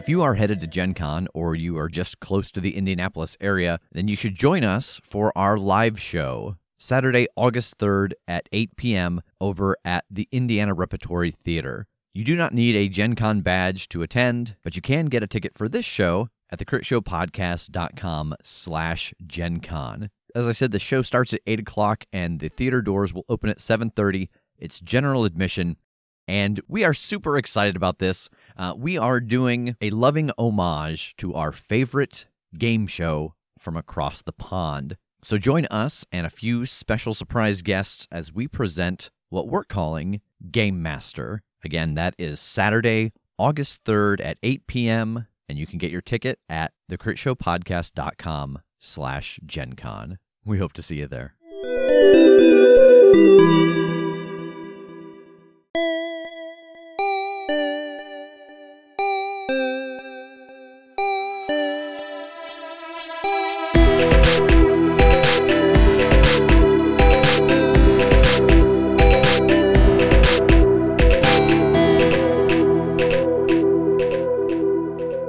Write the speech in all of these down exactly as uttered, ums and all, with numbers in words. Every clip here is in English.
If you are headed to Gen Con or you are just close to the Indianapolis area, then you should join us for our live show, Saturday, August third at eight p.m. over at the Indiana Repertory Theater. You do not need a Gen Con badge to attend, but you can get a ticket for this show at the crit show podcast dot com slash gen con. As I said, the show starts at eight o'clock and the theater doors will open at seven thirty. It's general admission, and we are super excited about this. Uh, we are doing a loving homage to our favorite game show from across the pond. So join us and a few special surprise guests as we present what we're calling Game Master. Again, that is Saturday, August third at eight p.m., and you can get your ticket at the crit show podcast dot com slash gen con. We hope to see you there.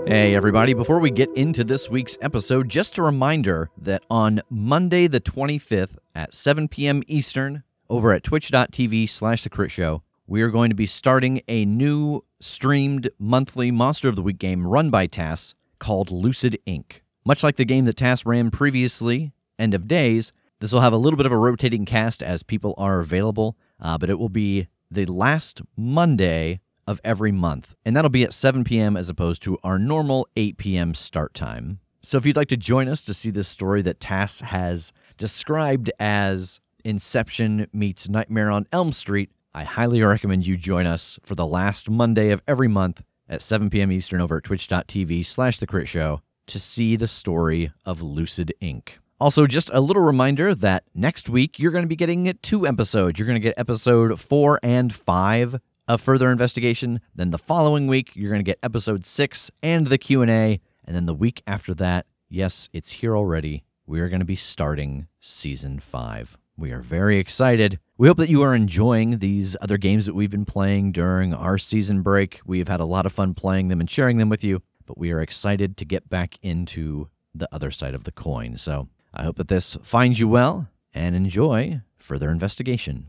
Hey everybody, before we get into this week's episode, just a reminder that on Monday the twenty-fifth at seven p.m. Eastern, over at twitch dot t v slash the crit show, we are going to be starting a new streamed monthly Monster of the Week game run by Tass called Lucid Incorporated. Much like the game that Tass ran previously, End of Days, this will have a little bit of a rotating cast as people are available, uh, but it will be the last Monday of every month, and that'll be at seven p.m. as opposed to our normal eight p.m. start time. So if you'd like to join us to see this story that Tass has described as Inception meets Nightmare on Elm Street, I highly recommend you join us for the last Monday of every month at seven p.m. Eastern over at twitch dot t v slash the crit show to see the story of Lucid Incorporated. Also, just a little reminder that next week you're going to be getting two episodes. You're going to get episode four and five of Further Investigation. Then the following week, you're going to get episode six and the Q and A. And then the week after that, yes, it's here already. We are going to be starting season five. We are very excited. We hope that you are enjoying these other games that we've been playing during our season break. We've had a lot of fun playing them and sharing them with you, but we are excited to get back into the other side of the coin. So I hope that this finds you well and enjoy Further Investigation.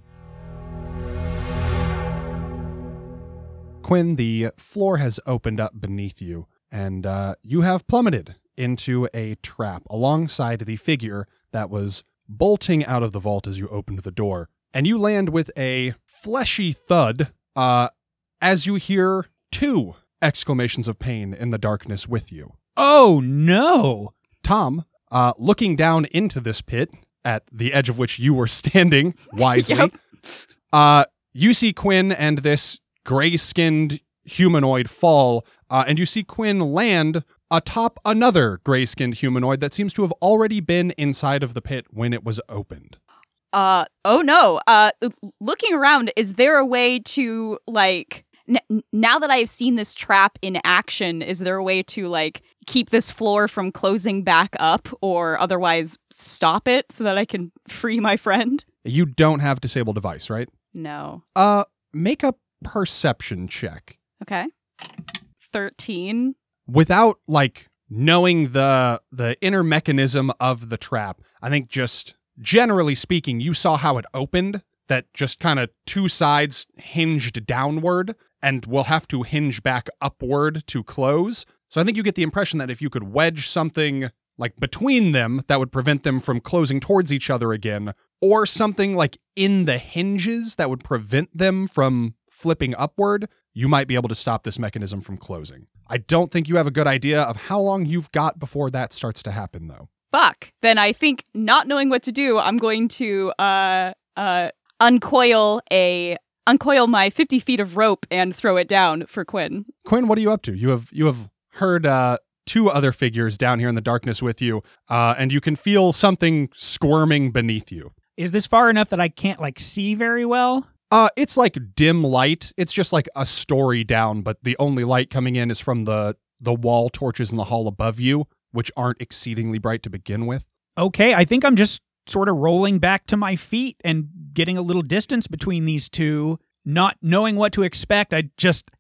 Quinn, the floor has opened up beneath you, and uh, you have plummeted into a trap alongside the figure that was bolting out of the vault as you opened the door. And you land with a fleshy thud uh, as you hear two exclamations of pain in the darkness with you. Oh, no! Tom, uh, looking down into this pit, at the edge of which you were standing, wisely, yep. uh, you see Quinn and this gray-skinned humanoid fall, uh, and you see Quinn land atop another gray-skinned humanoid that seems to have already been inside of the pit when it was opened. Uh, oh no, uh, looking around, is there a way to, like, n- now that I've seen this trap in action, is there a way to, like, keep this floor from closing back up or otherwise stop it so that I can free my friend? You don't have disabled device, right? No. Uh, make up perception check. Okay. thirteen. Without, like, knowing the the inner mechanism of the trap, I think just generally speaking, you saw how it opened, that just kind of two sides hinged downward and will have to hinge back upward to close. So I think you get the impression that if you could wedge something, like, between them, that would prevent them from closing towards each other again, or something, like, in the hinges that would prevent them from flipping upward, you might be able to stop this mechanism from closing. I don't think you have a good idea of how long you've got before that starts to happen, though. Fuck. Then I think, not knowing what to do, I'm going to uh, uh, uncoil a uncoil my fifty feet of rope and throw it down for Quinn. Quinn, what are you up to? You have you have heard uh, two other figures down here in the darkness with you, uh, and you can feel something squirming beneath you. Is this far enough that I can't, like, see very well? Uh, it's like dim light. It's just like a story down, but the only light coming in is from the, the wall torches in the hall above you, which aren't exceedingly bright to begin with. Okay, I think I'm just sort of rolling back to my feet and getting a little distance between these two, not knowing what to expect. I just,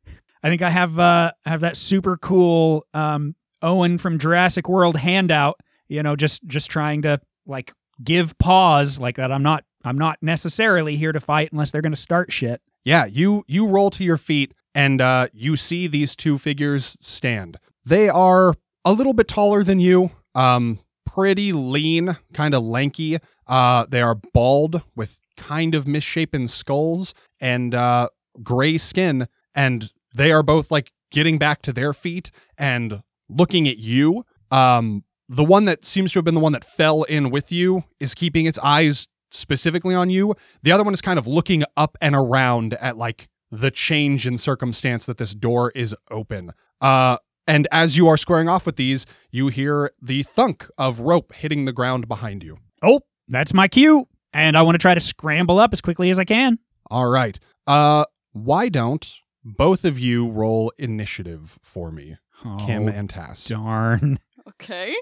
I think I have uh, I have that super cool um, Owen from Jurassic World handout, you know, just just trying to, like, give pause, like that I'm not I'm not necessarily here to fight unless they're going to start shit. Yeah, you, you roll to your feet and uh, you see these two figures stand. They are a little bit taller than you, um, pretty lean, kind of lanky. Uh, they are bald with kind of misshapen skulls and uh, gray skin, and they are both, like, getting back to their feet and looking at you. Um, the one that seems to have been the one that fell in with you is keeping its eyes specifically on you. The other one is kind of looking up and around at, like, the change in circumstance that this door is open. Uh, and as you are squaring off with these, you hear the thunk of rope hitting the ground behind you. Oh, that's my cue. And I want to try to scramble up as quickly as I can. All right. Uh, why don't both of you roll initiative for me, oh, Kim and Tass? Darn. Okay.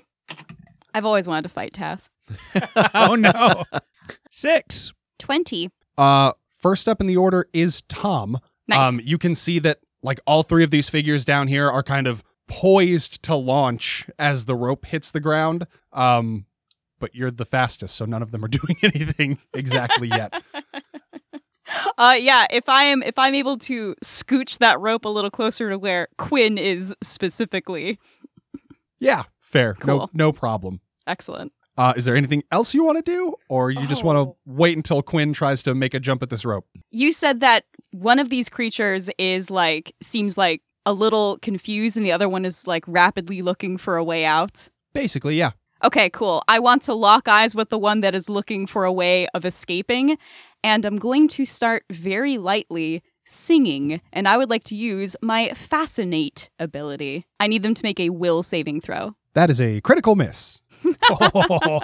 I've always wanted to fight Tass. Oh, no. Six. Twenty. Uh, first up in the order is Tom. Nice. Um, you can see that, like, all three of these figures down here are kind of poised to launch as the rope hits the ground. Um, but you're the fastest, so none of them are doing anything exactly yet. Uh, yeah, if I am, if I'm able to scooch that rope a little closer to where Quinn is specifically. Yeah, fair. Cool. No, no problem. Excellent. Uh, is there anything else you want to do, or you oh. just want to wait until Quinn tries to make a jump at this rope? You said that one of these creatures is, like, seems like a little confused and the other one is, like, rapidly looking for a way out. Basically, yeah. Okay, cool. I want to lock eyes with the one that is looking for a way of escaping, and I'm going to start very lightly singing, and I would like to use my Fascinate ability. I need them to make a will saving throw. That is a critical miss. Oh.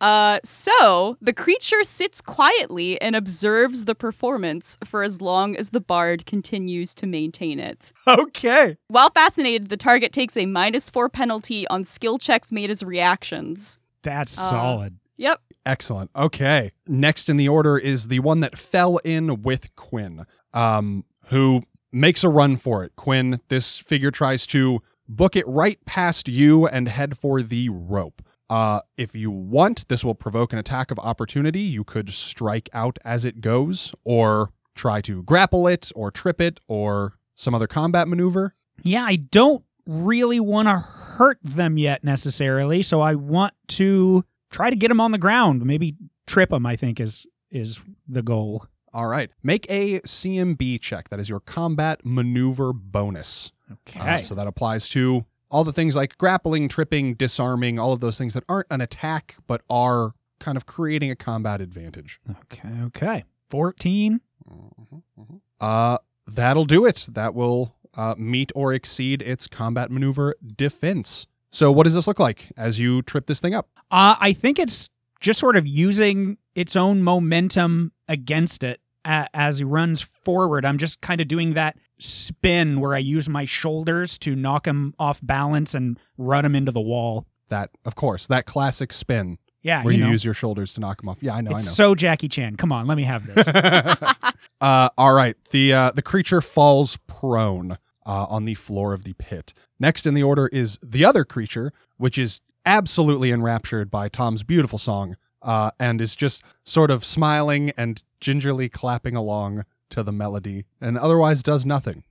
uh, so the creature sits quietly and observes the performance for as long as the bard continues to maintain it. Okay. While fascinated, the target takes a minus four penalty on skill checks made as reactions. That's uh, solid. Yep. Excellent. Okay. Next in the order is the one that fell in with Quinn, um, who makes a run for it. Quinn, this figure tries to book it right past you and head for the rope. Uh, if you want, this will provoke an attack of opportunity. You could strike out as it goes, or try to grapple it, or trip it, or some other combat maneuver. Yeah, I don't really want to hurt them yet necessarily, so I want to try to get them on the ground. Maybe trip them, I think, is is the goal. All right. Make a C M B check. That is your combat maneuver bonus. Okay. Uh, so that applies to all the things like grappling, tripping, disarming, all of those things that aren't an attack, but are kind of creating a combat advantage. Okay. Okay. fourteen. Mm-hmm, mm-hmm. Uh, that'll do it. That will uh, meet or exceed its combat maneuver defense. So what does this look like as you trip this thing up? Uh, I think it's just sort of using its own momentum against it a- as it runs forward. I'm just kind of doing that spin where I use my shoulders to knock him off balance and run him into the wall. That, of course, that classic spin. Yeah, where you, you know, use your shoulders to knock him off. Yeah, I know, it's I know. It's so Jackie Chan. Come on, let me have this. uh, all right, the uh, the creature falls prone uh, on the floor of the pit. Next in the order is the other creature, which is absolutely enraptured by Tom's beautiful song, uh, and is just sort of smiling and gingerly clapping along to the melody, and otherwise does nothing.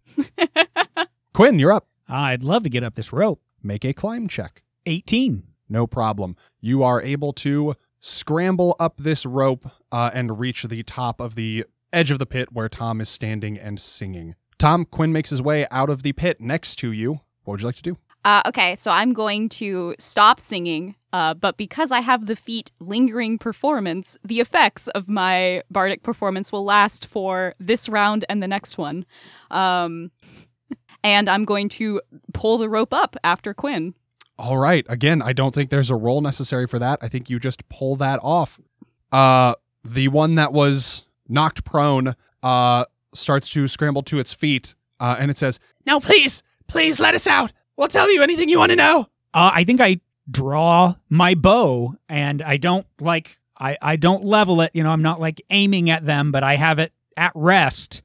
Quinn, you're up. I'd love to get up this rope. Make a climb check. eighteen. No problem. You are able to scramble up this rope uh, and reach the top of the edge of the pit where Tom is standing and singing. Tom, Quinn makes his way out of the pit next to you. What would you like to do? Uh, okay, so I'm going to stop singing, uh, but because I have the feat lingering performance, the effects of my bardic performance will last for this round and the next one. Um, and I'm going to pull the rope up after Quinn. All right. Again, I don't think there's a roll necessary for that. I think you just pull that off. Uh, the one that was knocked prone uh, starts to scramble to its feet, uh, and it says, "Now, please, please let us out. We'll tell you anything you want to know." Uh, I think I draw my bow, and I don't like, I, I don't level it. You know, I'm not like aiming at them, but I have it at rest.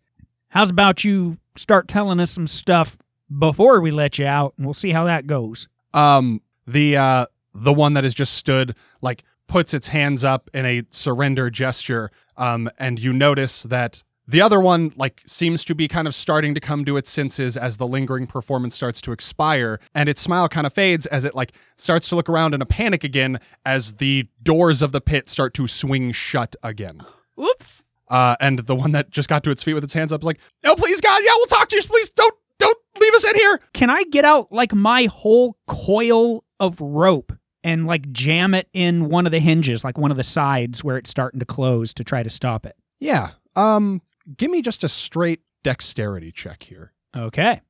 How's about you start telling us some stuff before we let you out, and we'll see how that goes. Um, the, uh, the one that has just stood, like, puts its hands up in a surrender gesture. Um, and you notice that the other one, like, seems to be kind of starting to come to its senses as the lingering performance starts to expire, and its smile kind of fades as it, like, starts to look around in a panic again as the doors of the pit start to swing shut again. Whoops. Uh, and the one that just got to its feet with its hands up is like, "No, please, God, yeah, we'll talk to you. Please don't. Don't leave us in here." Can I get out, like, my whole coil of rope and, like, jam it in one of the hinges, like one of the sides where it's starting to close, to try to stop it? Yeah. Um, give me just a straight dexterity check here. Okay.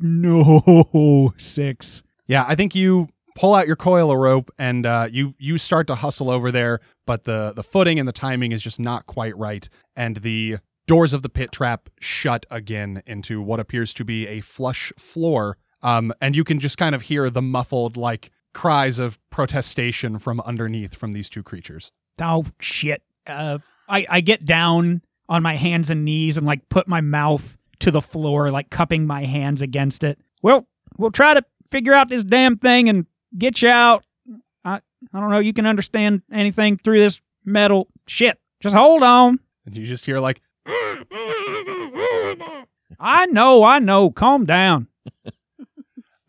No, six. Yeah, I think you pull out your coil of rope and uh, you you start to hustle over there, but the the footing and the timing is just not quite right, and the doors of the pit trap shut again into what appears to be a flush floor, um, and you can just kind of hear the muffled, like, cries of protestation from underneath from these two creatures. Oh, shit. Uh, I, I get down on my hands and knees and, like, put my mouth to the floor, like, cupping my hands against it. Well, we'll try to figure out this damn thing and get you out. I, I don't know. You can understand anything through this metal. Shit. Just hold on. And you just hear, like, I know, I know. Calm down.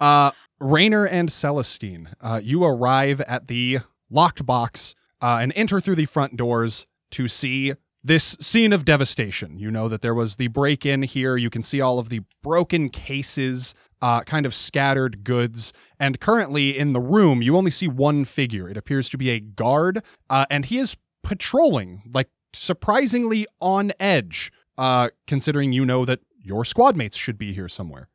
uh, Rainer and Celestine, uh, you arrive at the locked box uh, and enter through the front doors to see this scene of devastation. You know that there was the break-in here. You can see all of the broken cases, uh, kind of scattered goods. And currently in the room, you only see one figure. It appears to be a guard, uh, and he is patrolling, like, surprisingly on edge, uh, considering you know that your squad mates should be here somewhere.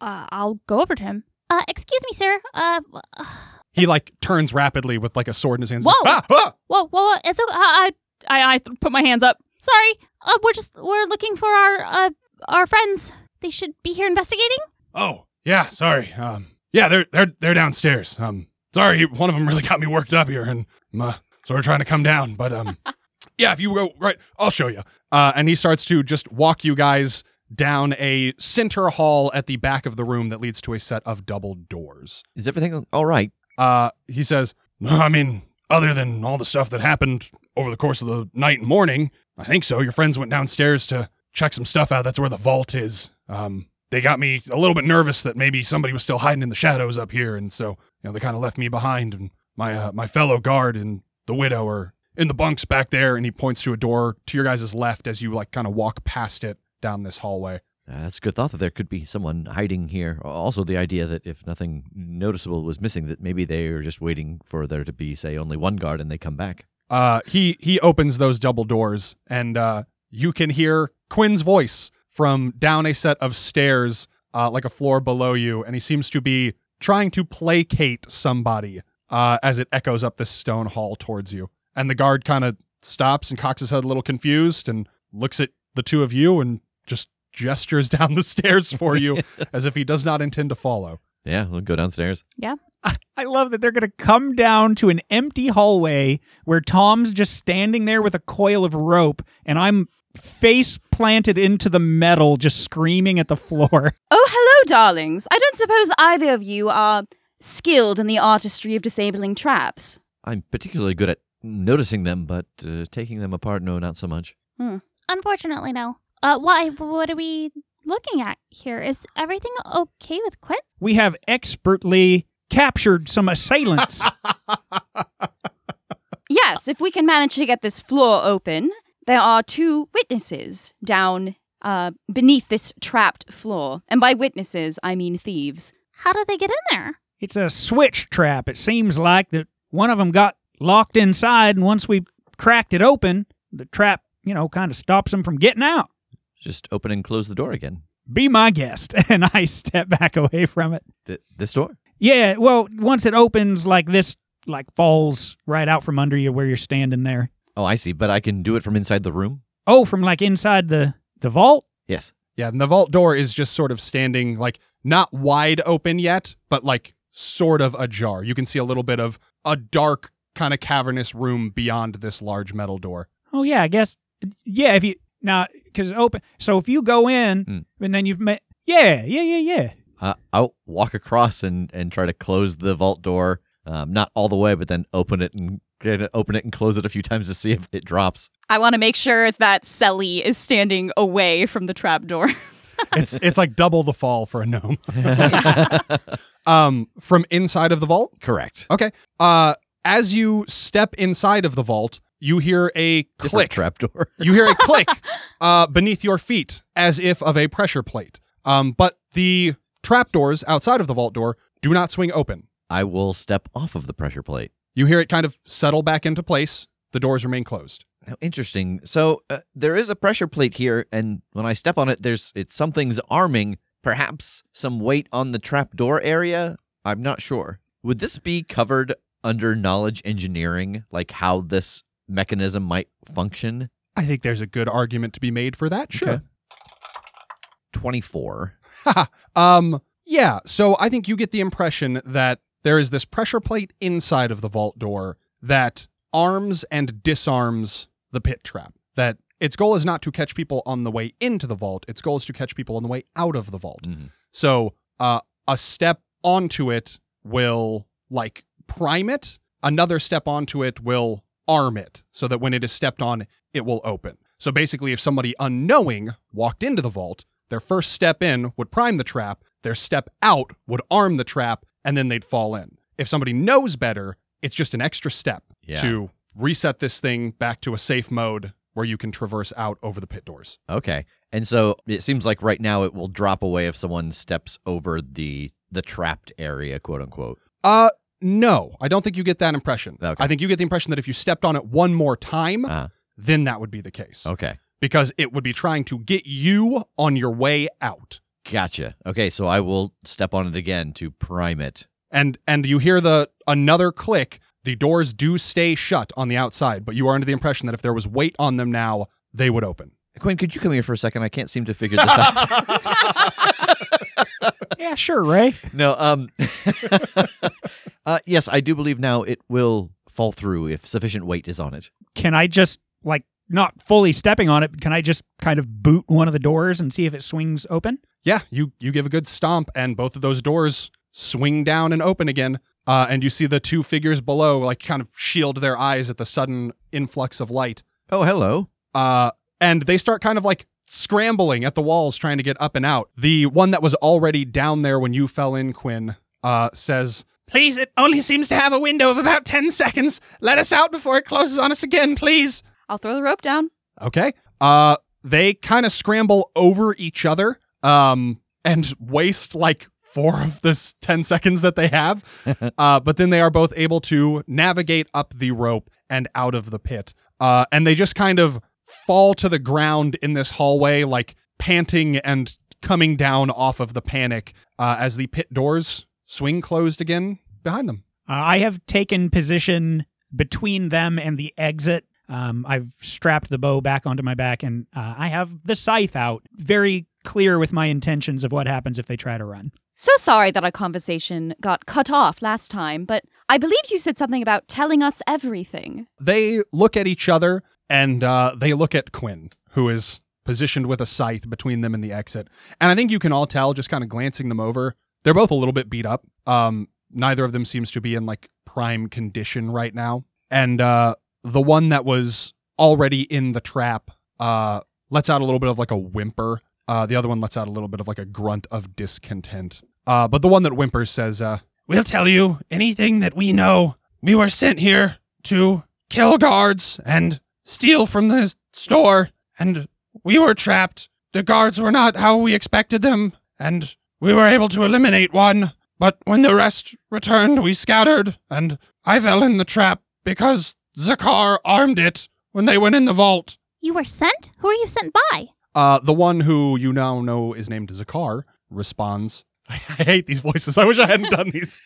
Uh, I'll go over to him. Uh, excuse me, sir. Uh, uh he like turns rapidly with like a sword in his hands. Whoa! Ah, ah! Whoa! Whoa! It's okay. I, I I put my hands up. Sorry. Uh, we're just we're looking for our uh our friends. They should be here investigating. Oh yeah, sorry. Um, yeah, they're they're they're downstairs. Um, sorry, one of them really got me worked up here, and I'm uh, sort of trying to come down, but um. Yeah, if you go right, I'll show you. Uh, and he starts to just walk you guys down a center hall at the back of the room that leads to a set of double doors. Is everything all right? Uh, he says, no, I mean, other than all the stuff that happened over the course of the night and morning, I think so. Your friends went downstairs to check some stuff out. That's where the vault is. Um, they got me a little bit nervous that maybe somebody was still hiding in the shadows up here. And so, you know, they kind of left me behind, and my, uh, my fellow guard and the widow are in the bunks back there, and he points to a door to your guys' left as you, like, kind of walk past it down this hallway. Uh, that's a good thought that there could be someone hiding here. Also, the idea that if nothing noticeable was missing, that maybe they are just waiting for there to be, say, only one guard, and they come back. Uh, he, he opens those double doors, and uh, you can hear Quinn's voice from down a set of stairs, uh, like a floor below you, and he seems to be trying to placate somebody uh, as it echoes up this stone hall towards you. And the guard kind of stops and cocks his head a little confused and looks at the two of you and just gestures down the stairs for you as if he does not intend to follow. Yeah, we'll go downstairs. Yeah. I, I love that they're going to come down to an empty hallway where Tom's just standing there with a coil of rope, and I'm face planted into the metal just screaming at the floor. Oh, hello, darlings. I don't suppose either of you are skilled in the artistry of disabling traps. I'm particularly good at noticing them, but uh, taking them apart, no, not so much. Hmm. Unfortunately, no. Uh, why? What are we looking at here? Is everything okay with Quinn? We have expertly captured some assailants. Yes, if we can manage to get this floor open, there are two witnesses down uh, beneath this trapped floor. And by witnesses, I mean thieves. How did they get in there? It's a switch trap. It seems like that one of them got locked inside, and once we cracked it open, the trap, you know, kind of stops them from getting out. Just open and close the door again. be my guest. And I step back away from it. The, the store? Yeah, well, once it opens, like this like falls right out from under you where you're standing there. Oh, I see. But I can do it from inside the room? Oh, from like inside the, the vault? Yes. Yeah, and the vault door is just sort of standing like not wide open yet, but like sort of ajar. You can see a little bit of a dark kind of cavernous room beyond this large metal door. Oh, yeah, I guess. Yeah, if you... Now, because open... So if you go in mm. and then you've met... Yeah, yeah, yeah, yeah. Uh, I'll walk across and, and try to close the vault door. Um, not all the way, but then open it and open it and close it a few times to see if it drops. I want to make sure that Selly is standing away from the trapdoor. It's it's like double the fall for a gnome. Yeah. Um, from inside of the vault? Correct. Okay. Uh, as you step inside of the vault, you hear a click. Different trapdoor. You hear a click uh, beneath your feet, as if of a pressure plate. Um, but the trapdoors outside of the vault door do not swing open. I will step off of the pressure plate. You hear it kind of settle back into place. The doors remain closed. Oh, interesting. So uh, there is a pressure plate here, and when I step on it, there's it's something's arming, perhaps some weight on the trapdoor area. I'm not sure. Would this be covered under knowledge engineering, like how this mechanism might function? I think there's a good argument to be made for that. Sure. Okay. twenty-four. um. Yeah. So I think you get the impression that there is this pressure plate inside of the vault door that arms and disarms the pit trap. That its goal is not to catch people on the way into the vault. Its goal is to catch people on the way out of the vault. Mm-hmm. So uh, a step onto it will like prime it. Another step onto it will arm it so that when it is stepped on, it will open. So basically, if somebody unknowing walked into the vault, their first step in would prime the trap. Their step out would arm the trap, and then they'd fall in. If somebody knows better, it's just an extra step yeah. to reset this thing back to a safe mode where you can traverse out over the pit doors. Okay. And so it seems like right now it will drop away if someone steps over the the trapped area, quote unquote. Uh, no, I don't think you get that impression. Okay. I think you get the impression that if you stepped on it one more time, uh-huh. then that would be the case. Okay. Because it would be trying to get you on your way out. Gotcha. Okay, so I will step on it again to prime it. And and you hear the another click. The doors do stay shut on the outside, but you are under the impression that if there was weight on them now, they would open. Quinn, could you come here for a second? I can't seem to figure this out. Yeah, sure, Ray. No, um... uh, yes, I do believe now it will fall through if sufficient weight is on it. Can I just, like, not fully stepping on it, but can I just kind of boot one of the doors and see if it swings open? Yeah, you, you give a good stomp, and both of those doors swing down and open again, uh, and you see the two figures below, like, kind of shield their eyes at the sudden influx of light. Oh, hello. Uh, and they start kind of, like, scrambling at the walls, trying to get up and out. The one that was already down there when you fell in, Quinn, uh, says, "Please, it only seems to have a window of about ten seconds. Let us out before it closes on us again, please." I'll throw the rope down. Okay. Uh, they kind of scramble over each other um, and waste like four of this ten seconds that they have. uh, but then they are both able to navigate up the rope and out of the pit. Uh, and they just kind of fall to the ground in this hallway, like panting and coming down off of the panic uh, as the pit doors swing closed again behind them. Uh, I have taken position between them and the exit. Um, I've strapped the bow back onto my back, and uh, I have the scythe out, very clear with my intentions of what happens if they try to run. So sorry that our conversation got cut off last time, but I believe you said something about telling us everything. They look at each other, and uh, they look at Quinn, who is positioned with a scythe between them and the exit. And I think you can all tell, just kind of glancing them over, they're both a little bit beat up. Um, neither of them seems to be in, like, prime condition right now. And, uh... the one that was already in the trap uh, lets out a little bit of like a whimper. Uh, the other one lets out a little bit of like a grunt of discontent. Uh, but the one that whimpers says, uh, "We'll tell you anything that we know. We were sent here to kill guards and steal from the store, and we were trapped. The guards were not how we expected them, and we were able to eliminate one. But when the rest returned, we scattered, and I fell in the trap because Zakhar armed it when they went in the vault." You were sent? Who were you sent by? Uh, the one who you now know is named Zakhar responds, I, I hate these voices. I wish I hadn't done these.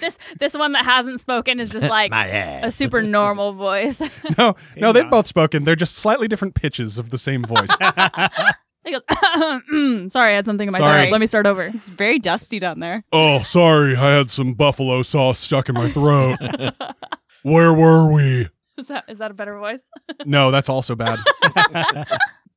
This this one that hasn't spoken is just like a super normal voice. no, no, they've both spoken. They're just slightly different pitches of the same voice. He goes, sorry, I had something in my sorry. throat. Let me start over. It's very dusty down there. Oh, sorry, I had some buffalo sauce stuck in my throat. Where were we? Is that is that a better voice? No, that's also bad.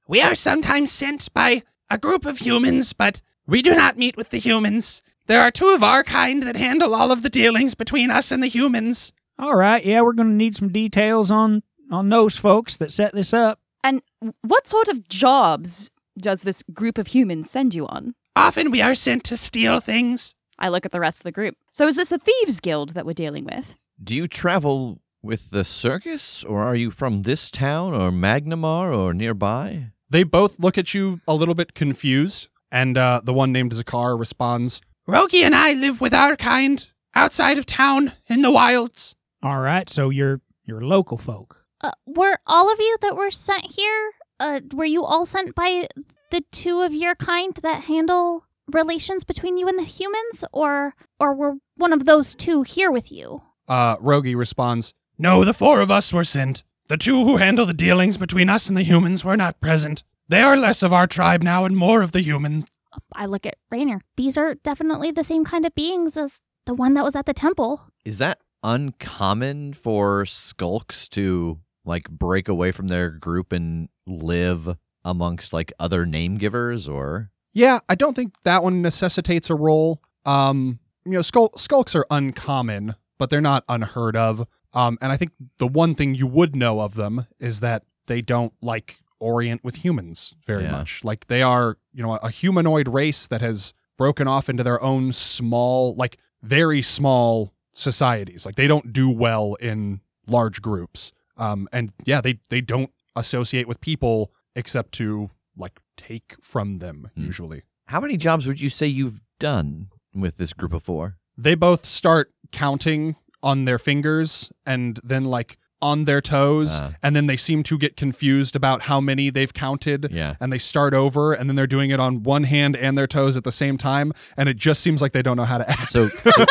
We are sometimes sent by a group of humans, but we do not meet with the humans. There are two of our kind that handle all of the dealings between us and the humans. All right, yeah, we're going to need some details on, on those folks that set this up. And what sort of jobs does this group of humans send you on? Often we are sent to steal things. I look at the rest of the group. So is this a thieves guild that we're dealing with? Do you travel with the circus, or are you from this town, or Magnamar, or nearby? They both look at you a little bit confused, and uh, the one named Zakhar responds, Rogi and I live with our kind, outside of town, in the wilds. All right, so you're you're local folk. Uh, were all of you that were sent here, uh, were you all sent by the two of your kind that handle relations between you and the humans, or or were one of those two here with you? Uh, Rogi responds, No, the four of us were sent. The two who handle the dealings between us and the humans were not present. They are less of our tribe now and more of the human. I look at Rainer. These are definitely the same kind of beings as the one that was at the temple. Is that uncommon for skulks to, like, break away from their group and live amongst, like, other name givers, or? Yeah, I don't think that one necessitates a role. Um, you know, skul skulks are uncommon, but they're not unheard of. Um, and I think the one thing you would know of them is that they don't, like, orient with humans very yeah. much. Like, they are, you know, a humanoid race that has broken off into their own small, like, very small societies. Like, they don't do well in large groups. Um, and yeah, they, they don't associate with people except to, like, take from them, mm. usually. How many jobs would you say you've done with this group of four? They both start counting on their fingers and then, like, on their toes, uh, and then they seem to get confused about how many they've counted, yeah. and they start over, and then they're doing it on one hand and their toes at the same time, and it just seems like they don't know how to act. So, so,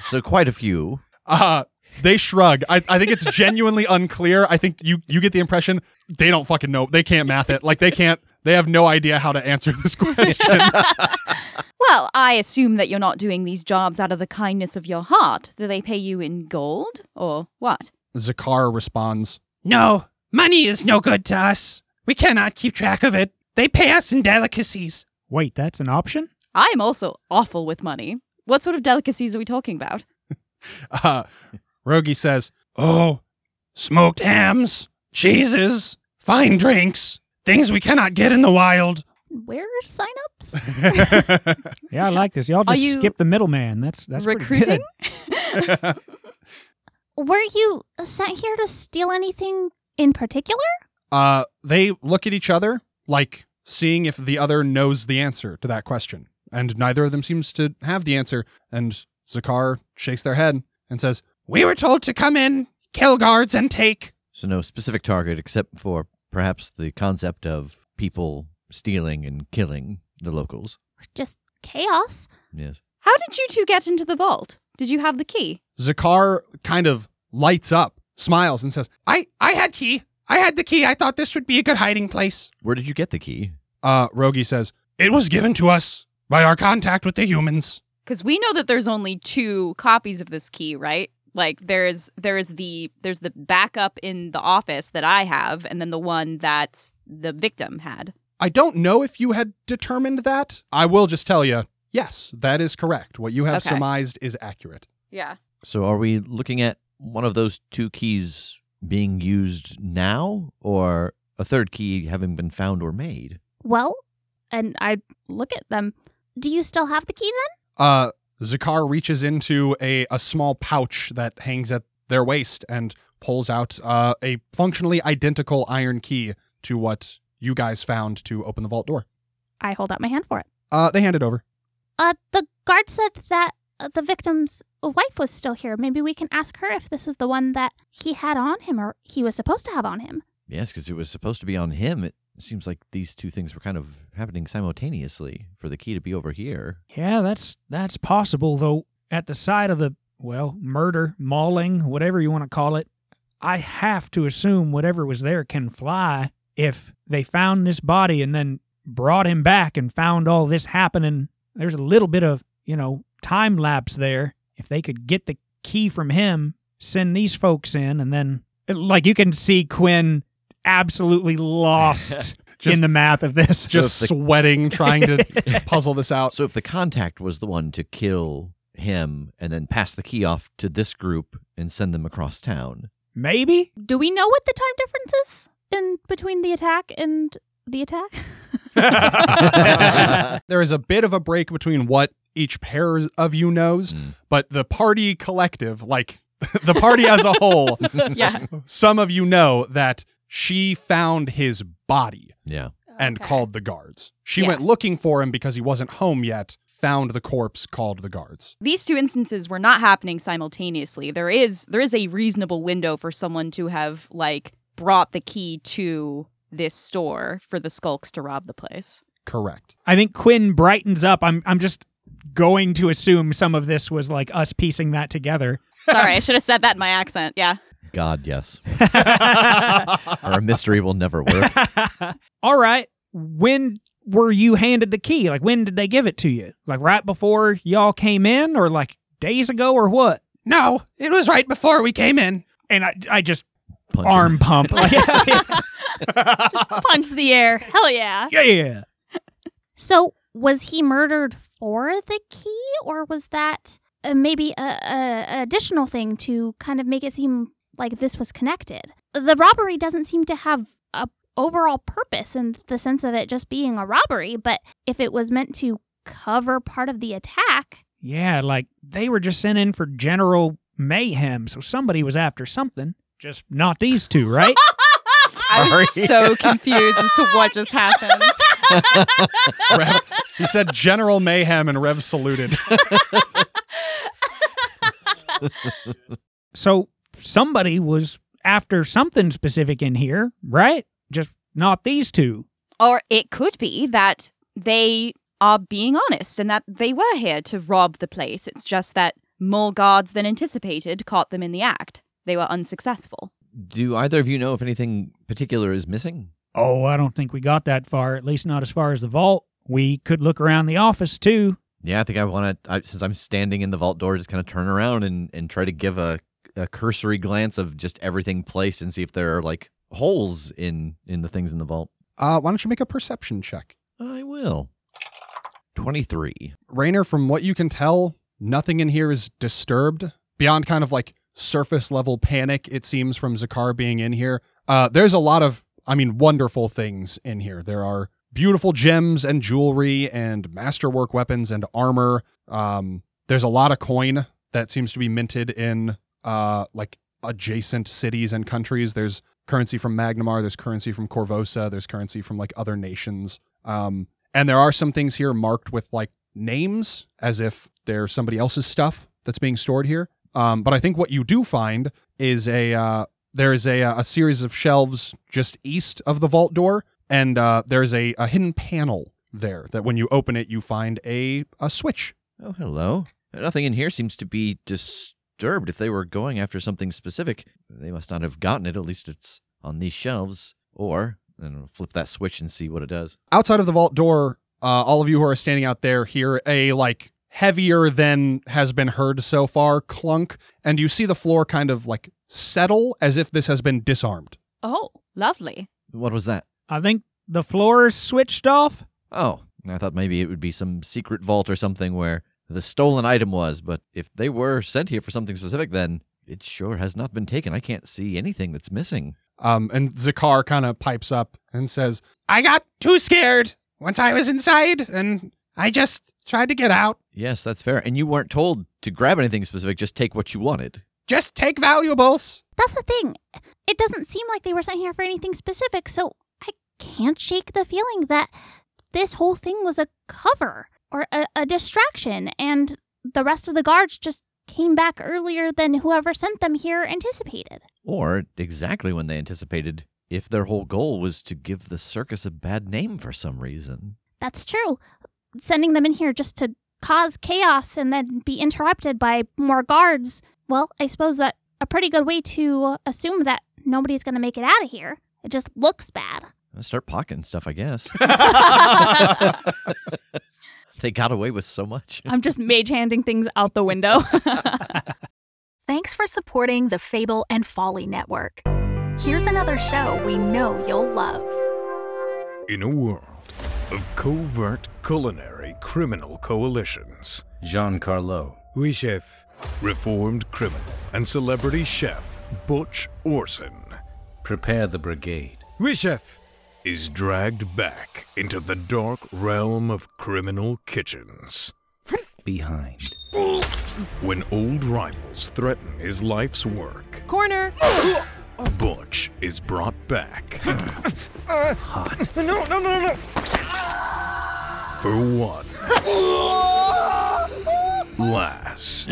so quite a few. Uh, they shrug. I, I think it's genuinely unclear. I think you, you get the impression they don't fucking know. They can't math it. Like, they can't, they have no idea how to answer this question. Well, I assume that you're not doing these jobs out of the kindness of your heart. Do they pay you in gold, or what? Zakhar responds, No, money is no good to us. We cannot keep track of it. They pay us in delicacies. Wait, that's an option? I'm also awful with money. What sort of delicacies are we talking about? uh, Rogi says, Oh, smoked hams, cheeses, fine drinks, things we cannot get in the wild. Where are signups? Yeah, I like this. Y'all just skip the middleman. That's, that's recruiting? Pretty good. Were you sent here to steal anything in particular? Uh, they look at each other, like, seeing if the other knows the answer to that question. And neither of them seems to have the answer. And Zakhar shakes their head and says, We were told to come in, kill guards, and take. So no specific target except for perhaps the concept of people stealing and killing the locals. Just chaos. Yes. How did you two get into the vault? Did you have the key? Zakhar kind of lights up, smiles, and says, I, I had key. I had the key. I thought this would be a good hiding place. Where did you get the key? Uh, Rogi says, It was given to us by our contact with the humans. Because we know that there's only two copies of this key, right? Like, there is there is the there's the backup in the office that I have, and then the one that the victim had. I don't know if you had determined that. I will just tell you. Yes, that is correct. What you have okay. surmised is accurate. Yeah. So are we looking at one of those two keys being used now, or a third key having been found or made? Well, and I look at them. Do you still have the key then? Uh, Zakhar reaches into a, a small pouch that hangs at their waist and pulls out uh, a functionally identical iron key to what you guys found to open the vault door. I hold out my hand for it. Uh, they hand it over. Uh, the guard said that uh, the victim's wife was still here. Maybe we can ask her if this is the one that he had on him, or he was supposed to have on him. Yes, because it was supposed to be on him. It It seems like these two things were kind of happening simultaneously for the key to be over here. Yeah, that's that's possible, though at the side of the, well, murder, mauling, whatever you want to call it, I have to assume whatever was there can fly if they found this body and then brought him back and found all this happening. There's a little bit of, you know, time lapse there. If they could get the key from him, send these folks in, and then, like, you can see Quinn absolutely lost just, in the math of this. Just so the, sweating, trying to puzzle this out. So if the contact was the one to kill him and then pass the key off to this group and send them across town. Maybe? Do we know what the time difference is in between the attack and the attack? There is a bit of a break between what each pair of you knows, mm. but the party collective, like the party as a whole, yeah. some of you know that she found his body yeah. and okay. called the guards. She yeah. went looking for him because he wasn't home yet, found the corpse, called the guards. These two instances were not happening simultaneously. There is there is a reasonable window for someone to have, like, brought the key to this store for the skulks to rob the place. Correct. I think Quinn brightens up. I'm I'm just going to assume some of this was, like, us piecing that together. Sorry, I should have said that in my accent. Yeah. God, yes. Our mystery will never work. All right. When were you handed the key? Like, when did they give it to you? Like, right before y'all came in, or like days ago, or what? No, it was right before we came in. And I, I just punch arm him. Pump. Like, just punch the air. Hell yeah. Yeah. So was he murdered for the key, or was that Uh, maybe a, a additional thing to kind of make it seem like this was connected? The robbery doesn't seem to have a overall purpose in the sense of it just being a robbery, but if it was meant to cover part of the attack. Yeah, like they were just sent in for general mayhem, so somebody was after something, just not these two, right? I was so confused as to what just happened. Rev, he said general mayhem and Rev saluted. So somebody was after something specific in here, right? Just not these two. Or it could be that they are being honest and that they were here to rob the place. It's just that more guards than anticipated caught them in the act. They were unsuccessful. Do either of you know if anything particular is missing? Oh, I don't think we got that far, at least not as far as the vault. We could look around the office, too. Yeah, I think I want to, since I'm standing in the vault door, just kind of turn around and, and try to give a, a cursory glance of just everything placed and see if there are, like, holes in, in the things in the vault. Uh, why don't you make a perception check? I will. twenty-three. Rainer, from what you can tell, nothing in here is disturbed. Beyond kind of, like, surface-level panic, it seems, from Zakhar being in here. Uh, there's a lot of, I mean, wonderful things in here. There are beautiful gems and jewelry and masterwork weapons and armor. Um, there's a lot of coin that seems to be minted in uh, like adjacent cities and countries. There's currency from Magnamar. There's currency from Corvosa. There's currency from like other nations. Um, and there are some things here marked with like names as if they're somebody else's stuff that's being stored here. Um, but I think what you do find is a uh, there is a, a series of shelves just east of the vault door. And uh, there's a, a hidden panel there that when you open it, you find a, a switch. Oh, hello. Nothing in here seems to be disturbed. If they were going after something specific, they must not have gotten it. At least it's on these shelves. Or, and flip that switch and see what it does. Outside of the vault door, uh, all of you who are standing out there hear a, like, heavier than has been heard so far clunk. And you see the floor kind of, like, settle as if this has been disarmed. Oh, lovely. What was that? I think the floor is switched off. Oh, I thought maybe it would be some secret vault or something where the stolen item was, but if they were sent here for something specific, then it sure has not been taken. I can't see anything that's missing. Um, and Zakhar kind of pipes up and says, I got too scared once I was inside, and I just tried to get out. Yes, that's fair. And you weren't told to grab anything specific, just take what you wanted. Just take valuables. That's the thing. It doesn't seem like they were sent here for anything specific, so can't shake the feeling that this whole thing was a cover or a, a distraction, and the rest of the guards just came back earlier than whoever sent them here anticipated. Or exactly when they anticipated if their whole goal was to give the circus a bad name for some reason. That's true. Sending them in here just to cause chaos and then be interrupted by more guards. Well, I suppose that's a pretty good way to assume that nobody's going to make it out of here. It just looks bad. I'll start pocketing stuff, I guess. They got away with so much. I'm just mage-handing things out the window. Thanks for supporting the Fable and Folly Network. Here's another show we know you'll love. In a world of covert culinary criminal coalitions, Jean-Carlo, Oui Chef, reformed criminal and celebrity chef Butch Orson, prepare the brigade. Oui Chef is dragged back into the dark realm of criminal kitchens. Behind. When old rivals threaten his life's work. Corner! Butch is brought back. Hot. No, no, no, no! For one. Last.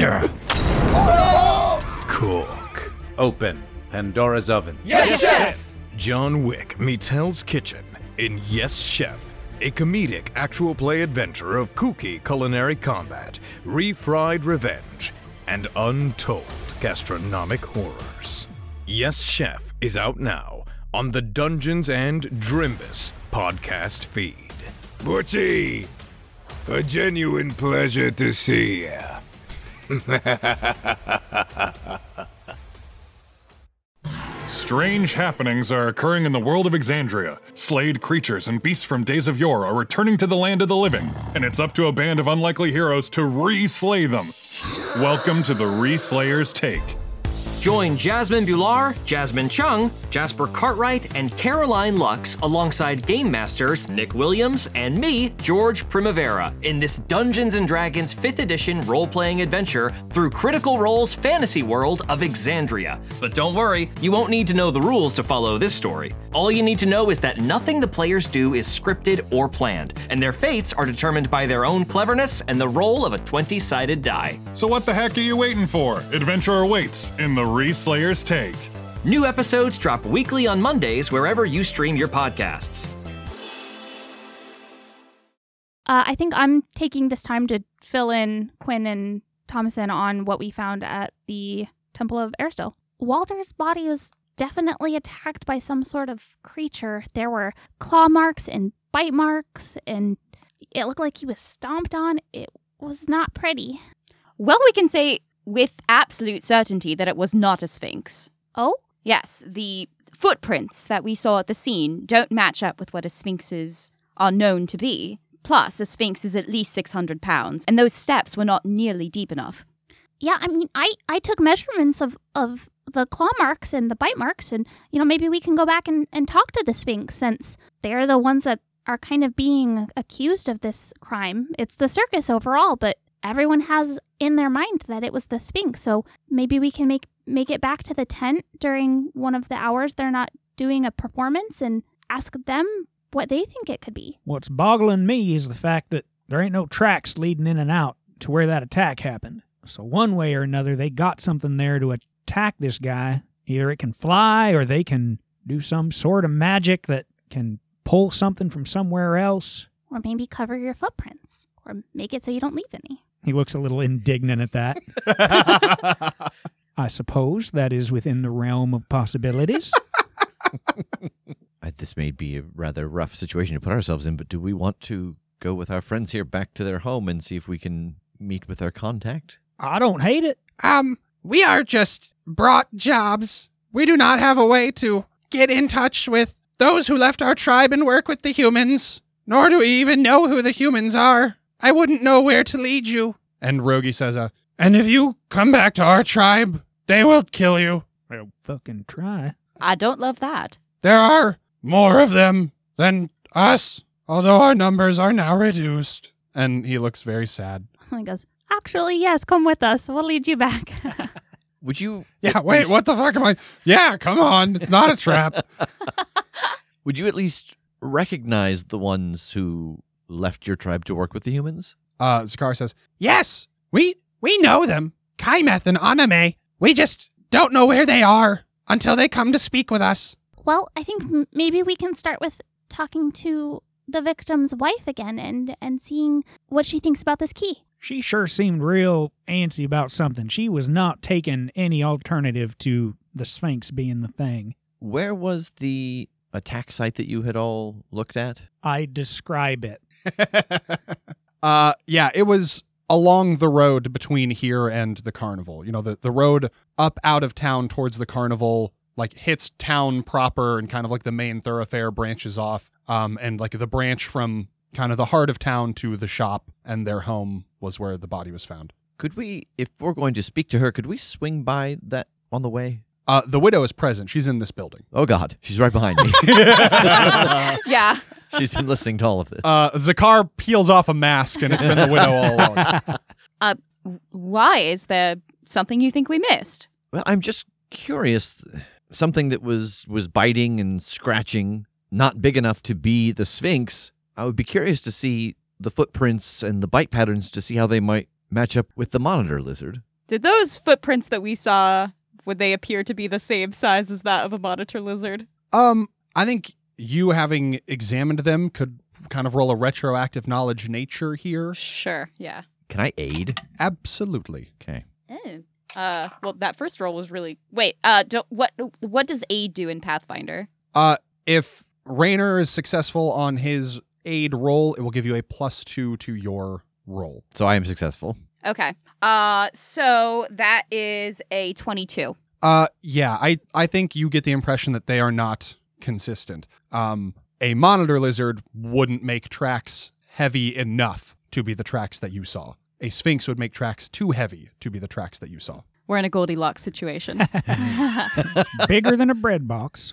Cook. Open Pandora's oven. Yes, Chef! John Wick meets Hell's Kitchen in Yes Chef, a comedic actual play adventure of kooky culinary combat, refried revenge, and untold gastronomic horrors. Yes Chef is out now on the Dungeons and Drimbus podcast feed. Butchie, a genuine pleasure to see you. Strange happenings are occurring in the world of Exandria. Slayed creatures and beasts from days of yore are returning to the land of the living, and it's up to a band of unlikely heroes to re-slay them. Welcome to the Re-Slayers Take. Join Jasmine Bular, Jasmine Chung, Jasper Cartwright, and Caroline Lux alongside Game Masters Nick Williams and me, George Primavera, in this Dungeons and Dragons fifth edition role-playing adventure through Critical Role's fantasy world of Exandria. But don't worry, you won't need to know the rules to follow this story. All you need to know is that nothing the players do is scripted or planned, and their fates are determined by their own cleverness and the roll of a twenty-sided die. So what the heck are you waiting for? Adventure awaits in the Re-Slayers Take. New episodes drop weekly on Mondays wherever you stream your podcasts. Uh, I think I'm taking this time to fill in Quinn and Thomason on what we found at the Temple of Airsteel. Walter's body was definitely attacked by some sort of creature. There were claw marks and bite marks, and it looked like he was stomped on. It was not pretty. Well, we can say with absolute certainty that it was not a sphinx. Oh? Yes, the footprints that we saw at the scene don't match up with what a sphinxes are known to be. Plus, a sphinx is at least six hundred pounds, and those steps were not nearly deep enough. Yeah, I mean, I, I took measurements of, of the claw marks and the bite marks, and, you know, maybe we can go back and, and talk to the sphinx, since they're the ones that are kind of being accused of this crime. It's the circus overall, but everyone has in their mind that it was the sphinx, so maybe we can make, make it back to the tent during one of the hours they're not doing a performance and ask them what they think it could be. What's boggling me is the fact that there ain't no tracks leading in and out to where that attack happened. So one way or another, they got something there to attack this guy. Either it can fly or they can do some sort of magic that can pull something from somewhere else. Or maybe cover your footprints or make it so you don't leave any. He looks a little indignant at that. I suppose that is within the realm of possibilities. This may be a rather rough situation to put ourselves in, but do we want to go with our friends here back to their home and see if we can meet with our contact? I don't hate it. Um, we are just brought jobs. We do not have a way to get in touch with those who left our tribe and work with the humans, nor do we even know who the humans are. I wouldn't know where to lead you. And Rogi says, uh, and if you come back to our tribe, they will kill you. I'll fucking try. I don't love that. There are more of them than us, although our numbers are now reduced. And he looks very sad. And he goes, actually, yes, come with us. We'll lead you back. Would you... Yeah, wait, least... what the fuck am I... Yeah, come on. It's not a trap. Would you at least recognize the ones who left your tribe to work with the humans? Uh, Zakhar says, yes, we we know them. Kaimeth and Aname. We just don't know where they are until they come to speak with us. Well, I think m- maybe we can start with talking to the victim's wife again and, and seeing what she thinks about this key. She sure seemed real antsy about something. She was not taking any alternative to the Sphinx being the thing. Where was the attack site that you had all looked at? I describe it. uh, yeah, it was along the road between here and the carnival. You know, the, the road up out of town towards the carnival, like, hits town proper and kind of like the main thoroughfare branches off. Um, and like the branch from kind of the heart of town to the shop and their home was where the body was found. Could we, if we're going to speak to her, could we swing by that on the way? Uh, the widow is present. She's in this building. Oh, God. She's right behind me. Yeah. She's been listening to all of this. Uh, Zakhar peels off a mask, and it's been the widow all along. Uh, why? Is there something you think we missed? Well, I'm just curious. Something that was, was biting and scratching, not big enough to be the Sphinx. I would be curious to see the footprints and the bite patterns to see how they might match up with the monitor lizard. Did those footprints that we saw, would they appear to be the same size as that of a monitor lizard? Um, I think... You, having examined them, could kind of roll a retroactive knowledge nature here. Sure, yeah. Can I aid? Absolutely. Okay. Oh. Uh, well, that first roll was really... Wait, uh, do, what What does aid do in Pathfinder? Uh, if Raynor is successful on his aid roll, it will give you a plus two to your roll. So I am successful. Okay. Uh, so that is a twenty-two. Uh, yeah, I, I think you get the impression that they are not... consistent. Um, a monitor lizard wouldn't make tracks heavy enough to be the tracks that you saw. A Sphinx would make tracks too heavy to be the tracks that you saw. We're in a Goldilocks situation. Bigger than a bread box.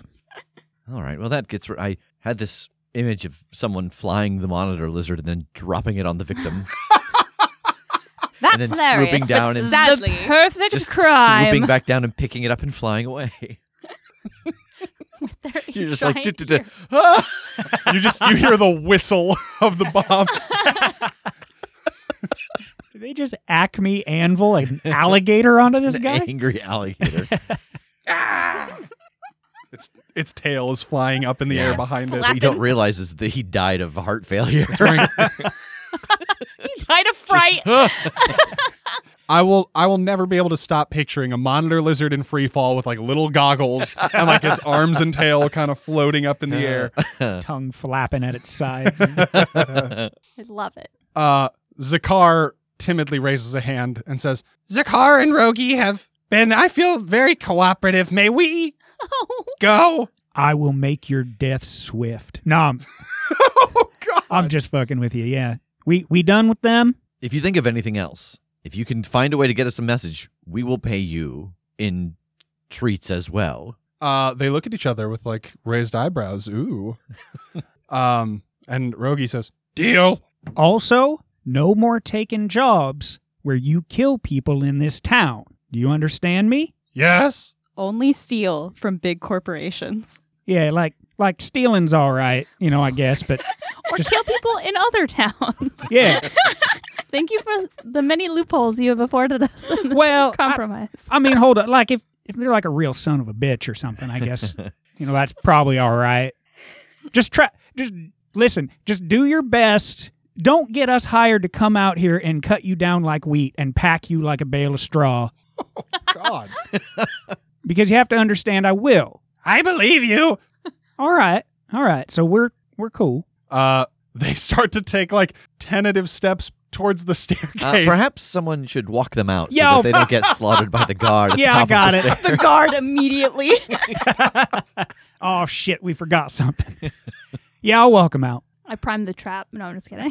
All right. Well, that gets... Re- I had this image of someone flying the monitor lizard and then dropping it on the victim. That's and then hilarious, swooping down and sadly, the perfect just crime. Swooping back down and picking it up and flying away. You're just like, ah! you just you hear the whistle of the bomb. Did they just Acme anvil an alligator onto this an guy? Angry alligator. ah! Its its tail is flying up in the yeah. air behind Flapping. It. What you don't realize is that he died of heart failure. He died of fright. Just, I will I will never be able to stop picturing a monitor lizard in free fall with like little goggles and like its arms and tail kind of floating up in the uh, air. Tongue flapping at its side. I love it. Uh, Zakhar timidly raises a hand and says, Zakhar and Rogi have been, I feel, very cooperative. May we oh. go? I will make your death swift. No, I'm, oh, God. I'm just fucking with you, yeah. We we done with them? If you think of anything else, if you can find a way to get us a message, we will pay you in treats as well. Uh, they look at each other with, like, raised eyebrows. Ooh. um, and Rogi says, deal. Also, no more taking jobs where you kill people in this town. Do you understand me? Yes. Only steal from big corporations. Yeah, like, like stealing's all right, you know, I guess, but... or just... kill people in other towns. Yeah. Thank you for the many loopholes you have afforded us in this well, compromise. I, I mean, hold on. Like, if, if they're like a real son of a bitch or something, I guess, you know, that's probably all right. Just try, just listen, just do your best. Don't get us hired to come out here and cut you down like wheat and pack you like a bale of straw. Oh, God. Because you have to understand, I will. I believe you. All right. All right. So we're we're cool. Uh, they start to take, like, tentative steps towards the staircase. Uh, perhaps someone should walk them out Yo. so that they don't get slaughtered by the guard at yeah, the top I got of the it. Stairs. The guard immediately. Oh, shit, we forgot something. Yeah, I'll walk them out. I primed the trap. No, I'm just kidding.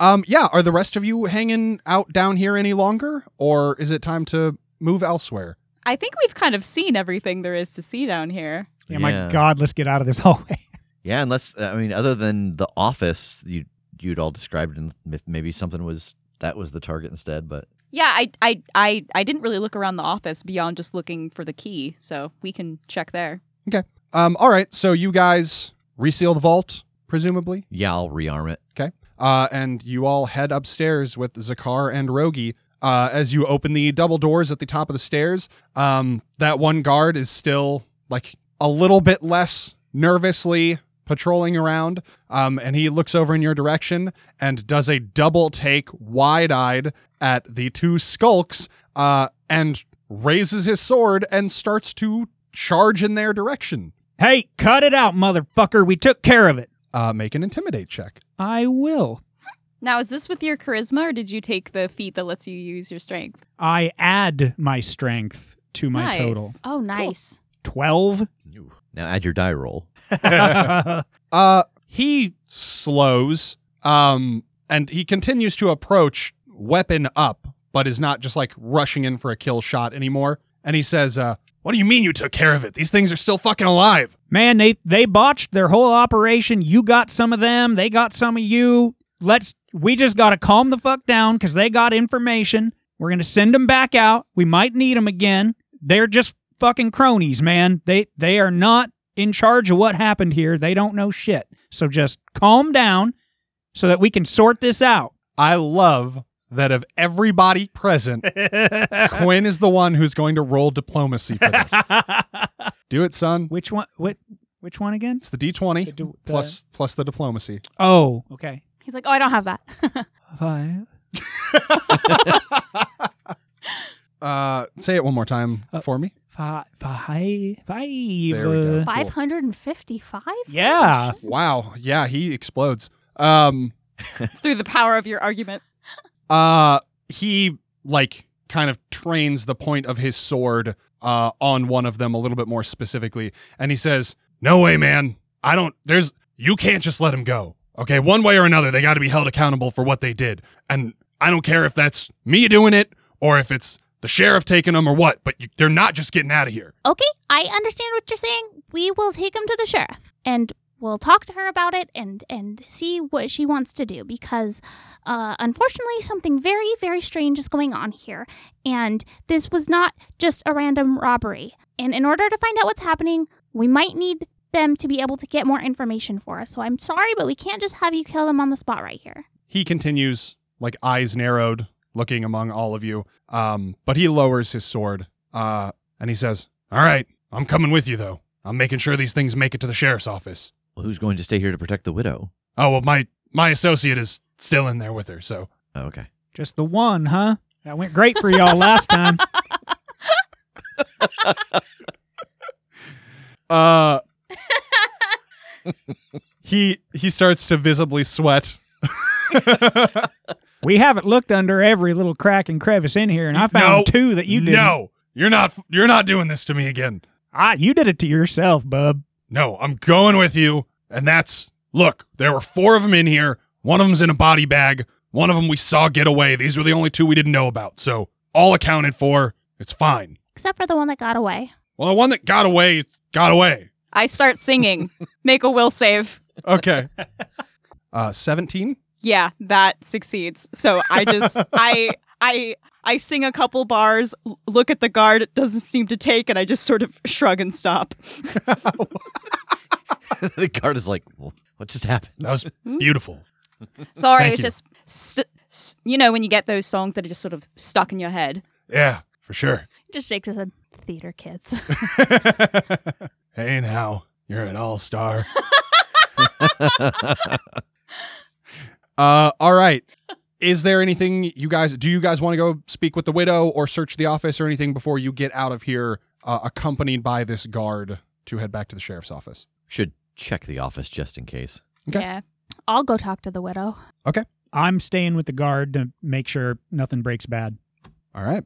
um, yeah, are the rest of you hanging out down here any longer? Or is it time to move elsewhere? I think we've kind of seen everything there is to see down here. Yeah, yeah. My God, let's get out of this hallway. Yeah, unless, I mean, other than the office, you... you'd all described, and maybe something was that was the target instead. But yeah, I, I, I, I didn't really look around the office beyond just looking for the key, so we can check there. Okay. Um. All right. So you guys reseal the vault, presumably. Yeah, I'll rearm it. Okay. Uh. And you all head upstairs with Zakhar and Rogi. Uh. As you open the double doors at the top of the stairs, um, that one guard is still like a little bit less nervously patrolling around, um, and he looks over in your direction and does a double take wide-eyed at the two skulks uh, and raises his sword and starts to charge in their direction. Hey, cut it out, motherfucker. We took care of it. Uh, make an intimidate check. I will. Now, is this with your charisma, or did you take the feat that lets you use your strength? I add my strength to my nice. total. Oh, nice. Cool. twelve. Now add your die roll. uh, he slows, um, and he continues to approach weapon up, but is not just, like, rushing in for a kill shot anymore. And he says, uh, what do you mean you took care of it? These things are still fucking alive. Man, they, they botched their whole operation. You got some of them. They got some of you. Let's, we just got to calm the fuck down because they got information. We're going to send them back out. We might need them again. They're just fucking cronies, man. They, they are not in charge of what happened here. They don't know shit. So just calm down so that we can sort this out. I love that of everybody present, Quinn is the one who's going to roll diplomacy for this. Do it, son. Which one? What? Which one again? It's the D twenty the, the, plus, plus the diplomacy. Oh, okay. He's like, oh, I don't have that. Five. uh, say it one more time uh, for me. Five. Five. Five. There we go. five hundred fifty-five? Cool. Yeah. Wow. Yeah, he explodes. Um, Through the power of your argument. Uh, he, like, kind of trains the point of his sword uh, on one of them a little bit more specifically. And he says, no way, man. I don't, there's, you can't just let him go. Okay, one way or another, they got to be held accountable for what they did. And I don't care if that's me doing it or if it's the sheriff taking them or what, but you, they're not just getting out of here. Okay, I understand what you're saying. We will take them to the sheriff and we'll talk to her about it and, and see what she wants to do because, uh, unfortunately, something very, very strange is going on here. And this was not just a random robbery. And in order to find out what's happening, we might need them to be able to get more information for us. So I'm sorry, but we can't just have you kill them on the spot right here. He continues, like, eyes narrowed, looking among all of you. Um, but he lowers his sword uh, and he says, all right, I'm coming with you, though. I'm making sure these things make it to the sheriff's office. Well, who's going to stay here to protect the widow? Oh, well, my, my associate is still in there with her, so. Oh, okay. Just the one, huh? That went great for y'all last time. uh, he he starts to visibly sweat. We haven't looked under every little crack and crevice in here, and I found no, two that you did. No, you're not. You're not doing this to me again. Ah, you did it to yourself, bub. No, I'm going with you, and that's... Look, there were four of them in here. One of them's in a body bag. One of them we saw get away. These were the only two we didn't know about, so all accounted for. It's fine. Except for the one that got away. Well, the one that got away got away. I start singing. Make a will save. Okay. Uh, seventeen? Yeah, that succeeds. So I just... I... I... I sing a couple bars, look at the guard, it doesn't seem to take, and I just sort of shrug and stop. The guard is like, well, what just happened? That was beautiful. Sorry, it's just, st- st- you know, when you get those songs that are just sort of stuck in your head. Yeah, for sure. Just shakes his head, theater kids. Hey, now, you're an all-star. uh, all right. Is there anything you guys, do you guys want to go speak with the widow or search the office or anything before you get out of here uh, accompanied by this guard to head back to the sheriff's office? Should check the office just in case. Okay. Yeah. I'll go talk to the widow. Okay. I'm staying with the guard to make sure nothing breaks bad. All right.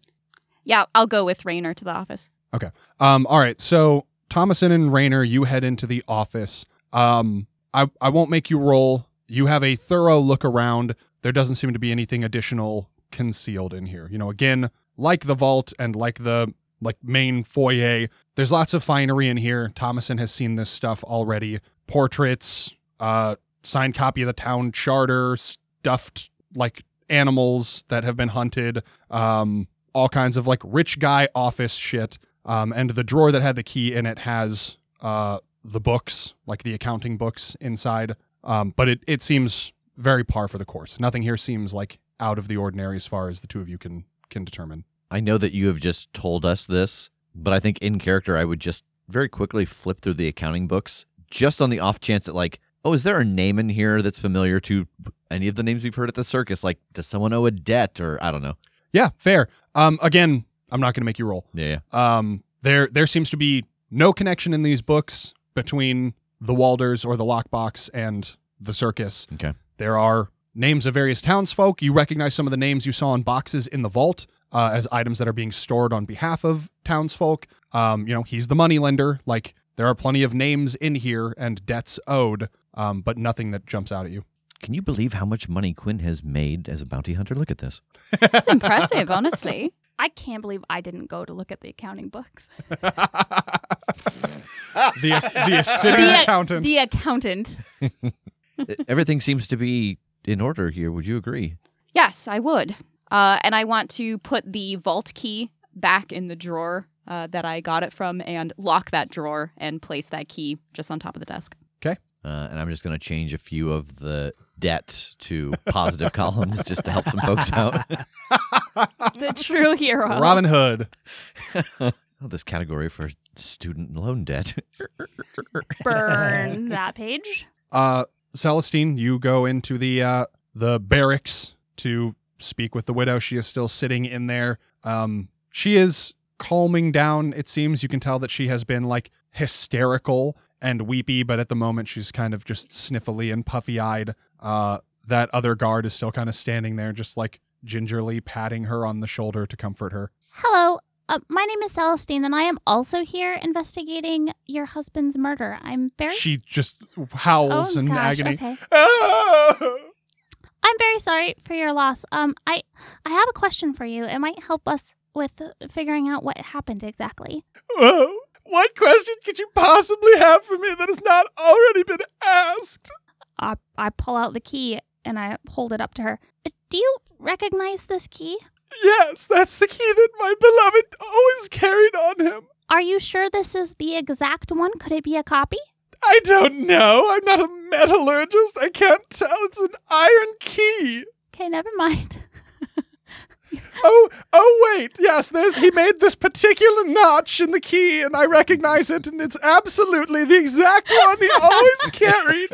Yeah, I'll go with Raynor to the office. Okay. Um. All right. So Thomason and Raynor, you head into the office. Um. I, I won't make you roll. You have a thorough look around. There doesn't seem to be anything additional concealed in here. You know, again, like the vault and like the like main foyer, there's lots of finery in here. Thomason has seen this stuff already. Portraits, uh, signed copy of the town charter, stuffed like animals that have been hunted, um, all kinds of like rich guy office shit. Um, and the drawer that had the key in it has uh, the books, like the accounting books inside. Um, but it, it seems... very par for the course. Nothing here seems like out of the ordinary as far as the two of you can can determine. I know that you have just told us this, but I think in character I would just very quickly flip through the accounting books just on the off chance that, like, oh, is there a name in here that's familiar to any of the names we've heard at the circus? Like, does someone owe a debt or I don't know? Yeah, fair. Um, again, I'm not going to make you roll. Yeah, yeah. Um, there, there seems to be no connection in these books between the Walders or the Lockbox and the circus. Okay. There are names of various townsfolk. You recognize some of the names you saw on boxes in the vault uh, as items that are being stored on behalf of townsfolk. Um, you know, he's the moneylender. Like, there are plenty of names in here and debts owed, um, but nothing that jumps out at you. Can you believe how much money Quinn has made as a bounty hunter? Look at this. That's impressive, honestly. I can't believe I didn't go to look at the accounting books. the the assiduous the, accountant. The accountant. Everything seems to be in order here. Would you agree? Yes, I would. Uh, and I want to put the vault key back in the drawer uh, that I got it from and lock that drawer and place that key just on top of the desk. Okay. Uh, and I'm just going to change a few of the debt to positive columns just to help some folks out. The true hero. Robin Hood. Oh, this category for student loan debt. Burn that page. Uh, Celestine, you go into the uh, the barracks to speak with the widow. She is still sitting in there. Um, she is calming down, it seems. You can tell that she has been, like, hysterical and weepy, but at the moment she's kind of just sniffly and puffy-eyed. Uh, that other guard is still kind of standing there, just, like, gingerly patting her on the shoulder to comfort her. Hello, uh, my name is Celestine, and I am also here investigating your husband's murder. I'm very... She just howls oh, in gosh, agony. Okay. Ah! I'm very sorry for your loss. Um, I, I have a question for you. It might help us with figuring out what happened exactly. Whoa. What question could you possibly have for me that has not already been asked? I, I pull out the key and I hold it up to her. Do you recognize this key? Yes, that's the key that my beloved always carried on him. Are you sure this is the exact one? Could it be a copy? I don't know. I'm not a metallurgist. I can't tell. It's an iron key. Okay, never mind. oh, oh wait. Yes, there's, he made this particular notch in the key, and I recognize it, and it's absolutely the exact one he always carried.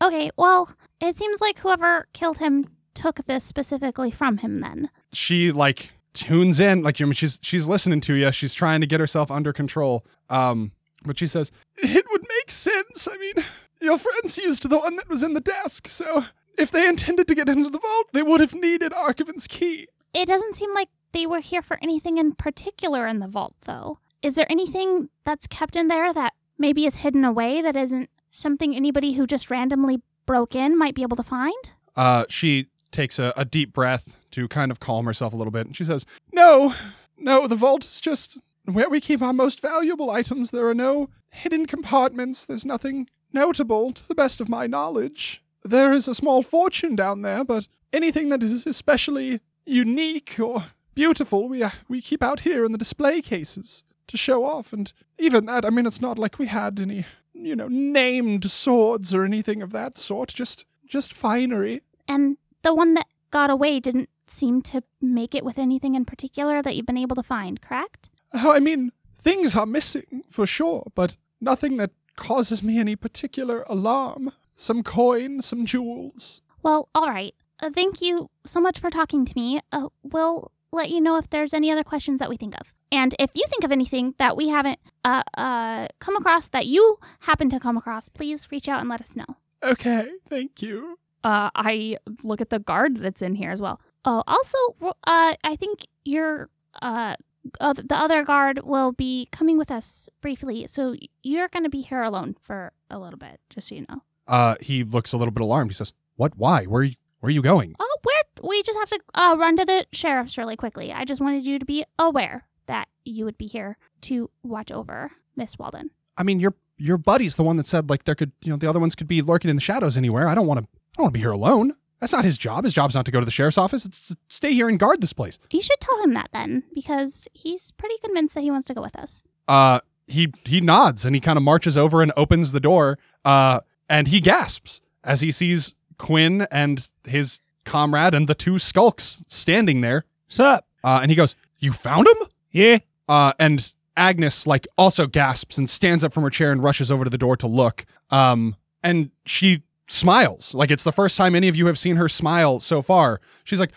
Okay, well, it seems like whoever killed him took this specifically from him then. She, like, tunes in. Like, I mean, she's, she's listening to you. She's trying to get herself under control. Um, but she says, it would make sense. I mean, your friends used the one that was in the desk, so... If they intended to get into the vault, they would have needed Archivant's key. It doesn't seem like they were here for anything in particular in the vault, though. Is there anything that's kept in there that maybe is hidden away that isn't something anybody who just randomly broke in might be able to find? Uh, she takes a, a deep breath to kind of calm herself a little bit, and she says, No, no, the vault is just where we keep our most valuable items. There are no hidden compartments. There's nothing notable to the best of my knowledge. There is a small fortune down there, but anything that is especially unique or beautiful, we uh, we keep out here in the display cases to show off. And even that, I mean, it's not like we had any, you know, named swords or anything of that sort, just just finery. And the one that got away didn't seem to make it with anything in particular that you've been able to find, correct? Oh, I mean, things are missing for sure, but nothing that causes me any particular alarm. Some coin, some jewels. Well, all right. Uh, thank you so much for talking to me. Uh, we'll let you know if there's any other questions that we think of. And if you think of anything that we haven't uh, uh, come across, that you happen to come across, please reach out and let us know. Okay, thank you. Uh, I look at the guard that's in here as well. Oh, also, uh, I think your uh, the other guard will be coming with us briefly, so you're going to be here alone for a little bit, just so you know. Uh, he looks a little bit alarmed. He says, what? Why? Where are you, where are you going? Oh, we're, we just have to uh, run to the sheriff's really quickly. I just wanted you to be aware that you would be here to watch over Miss Walden. I mean, your your buddy's the one that said, like, there could, you know, the other ones could be lurking in the shadows anywhere. I don't want to I don't want to be here alone. That's not his job. His job's not to go to the sheriff's office. It's to stay here and guard this place. You should tell him that then, because he's pretty convinced that he wants to go with us. Uh, he, he nods, and he kind of marches over and opens the door. Uh... And he gasps as he sees Quinn and his comrade and the two skulks standing there. What's up? Uh, and he goes, you found him? Yeah. Uh, and Agnes, like, also gasps and stands up from her chair and rushes over to the door to look. Um, and she smiles. Like, it's the first time any of you have seen her smile so far. She's like,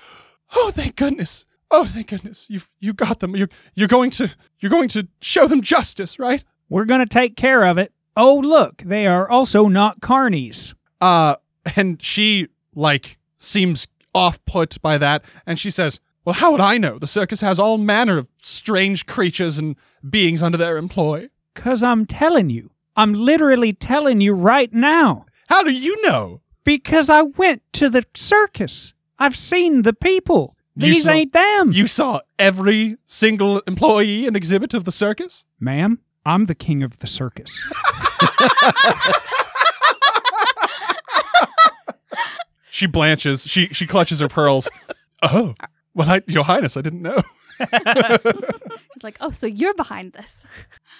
oh, thank goodness. Oh, thank goodness. You've, you got them. You, you're going to, you're going to show them justice, right? We're going to take care of it. Oh, look, they are also not carnies. Uh, and she, like, seems off-put by that. And she says, well, how would I know? The circus has all manner of strange creatures and beings under their employ. Because I'm telling you. I'm literally telling you right now. How do you know? Because I went to the circus. I've seen the people. These saw, ain't them. You saw every single employee and exhibit of the circus? Ma'am, I'm the king of the circus. She blanches. She she clutches her pearls. Oh, well, I, Your Highness, I didn't know. He's like, oh, so you're behind this.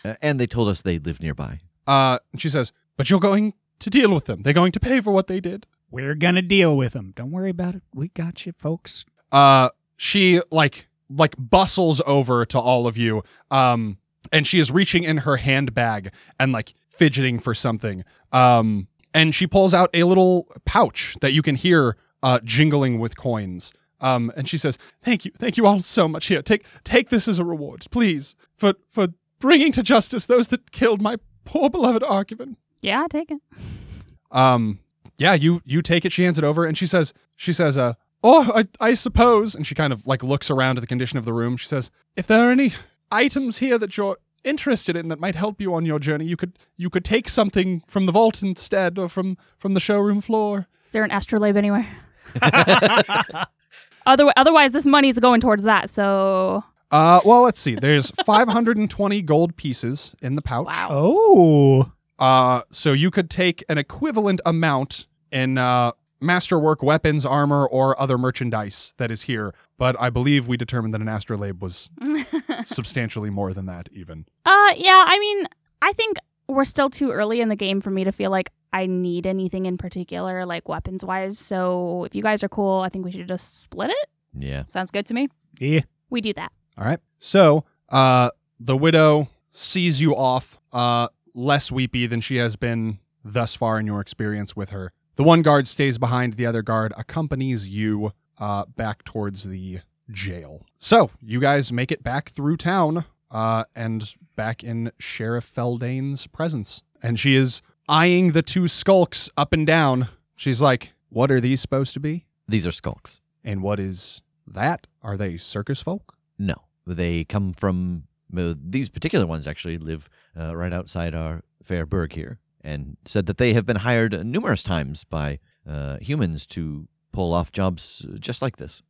Uh, and they told us they lived nearby. Uh, she says, but you're going to deal with them. They're going to pay for what they did. We're going to deal with them. Don't worry about it. We got you, folks. Uh, she, like, like bustles over to all of you, um, and she is reaching in her handbag and, like, fidgeting for something. Um, and she pulls out a little pouch that you can hear uh, jingling with coins. Um, and she says, thank you. Thank you all so much. Here, take take this as a reward, please, for, for bringing to justice those that killed my poor beloved Archivin. Yeah, take it. Um, yeah, you you take it. She hands it over, and she says, she says, uh, oh, I, I suppose, and she kind of, like, looks around at the condition of the room. She says, if there are any items here that you're interested in that might help you on your journey, you could you could take something from the vault instead, or from, from the showroom floor. Is there an astrolabe anywhere? Other, otherwise, this money's going towards that, so... Uh, well, let's see. There's five hundred twenty gold pieces in the pouch. Wow. Oh. Uh, so you could take an equivalent amount in uh, masterwork, weapons, armor, or other merchandise that is here. But I believe we determined that an astrolabe was substantially more than that, even. Uh, yeah, I mean, I think we're still too early in the game for me to feel like I need anything in particular, like, weapons-wise. So if you guys are cool, I think we should just split it. Yeah. Sounds good to me. Yeah. We do that. All right. So uh, the widow sees you off uh, less weepy than she has been thus far in your experience with her. The one guard stays behind. The other guard accompanies you uh, back towards the jail. So you guys make it back through town uh, and back in Sheriff Feldane's presence. And she is... eyeing the two skulks up and down. She's like, what are these supposed to be? These are skulks. And what is that? Are they circus folk? No. They come from... Uh, these particular ones actually live uh, right outside our fair burg here, and said that they have been hired numerous times by uh, humans to pull off jobs just like this.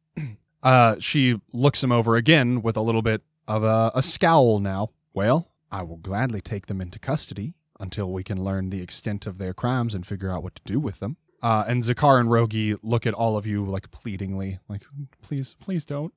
Uh, she looks him over again with a little bit of a, a scowl now. Well, I will gladly take them into custody until we can learn the extent of their crimes and figure out what to do with them. Uh, and Zakhar and Rogi look at all of you, like, pleadingly, like, please, please don't.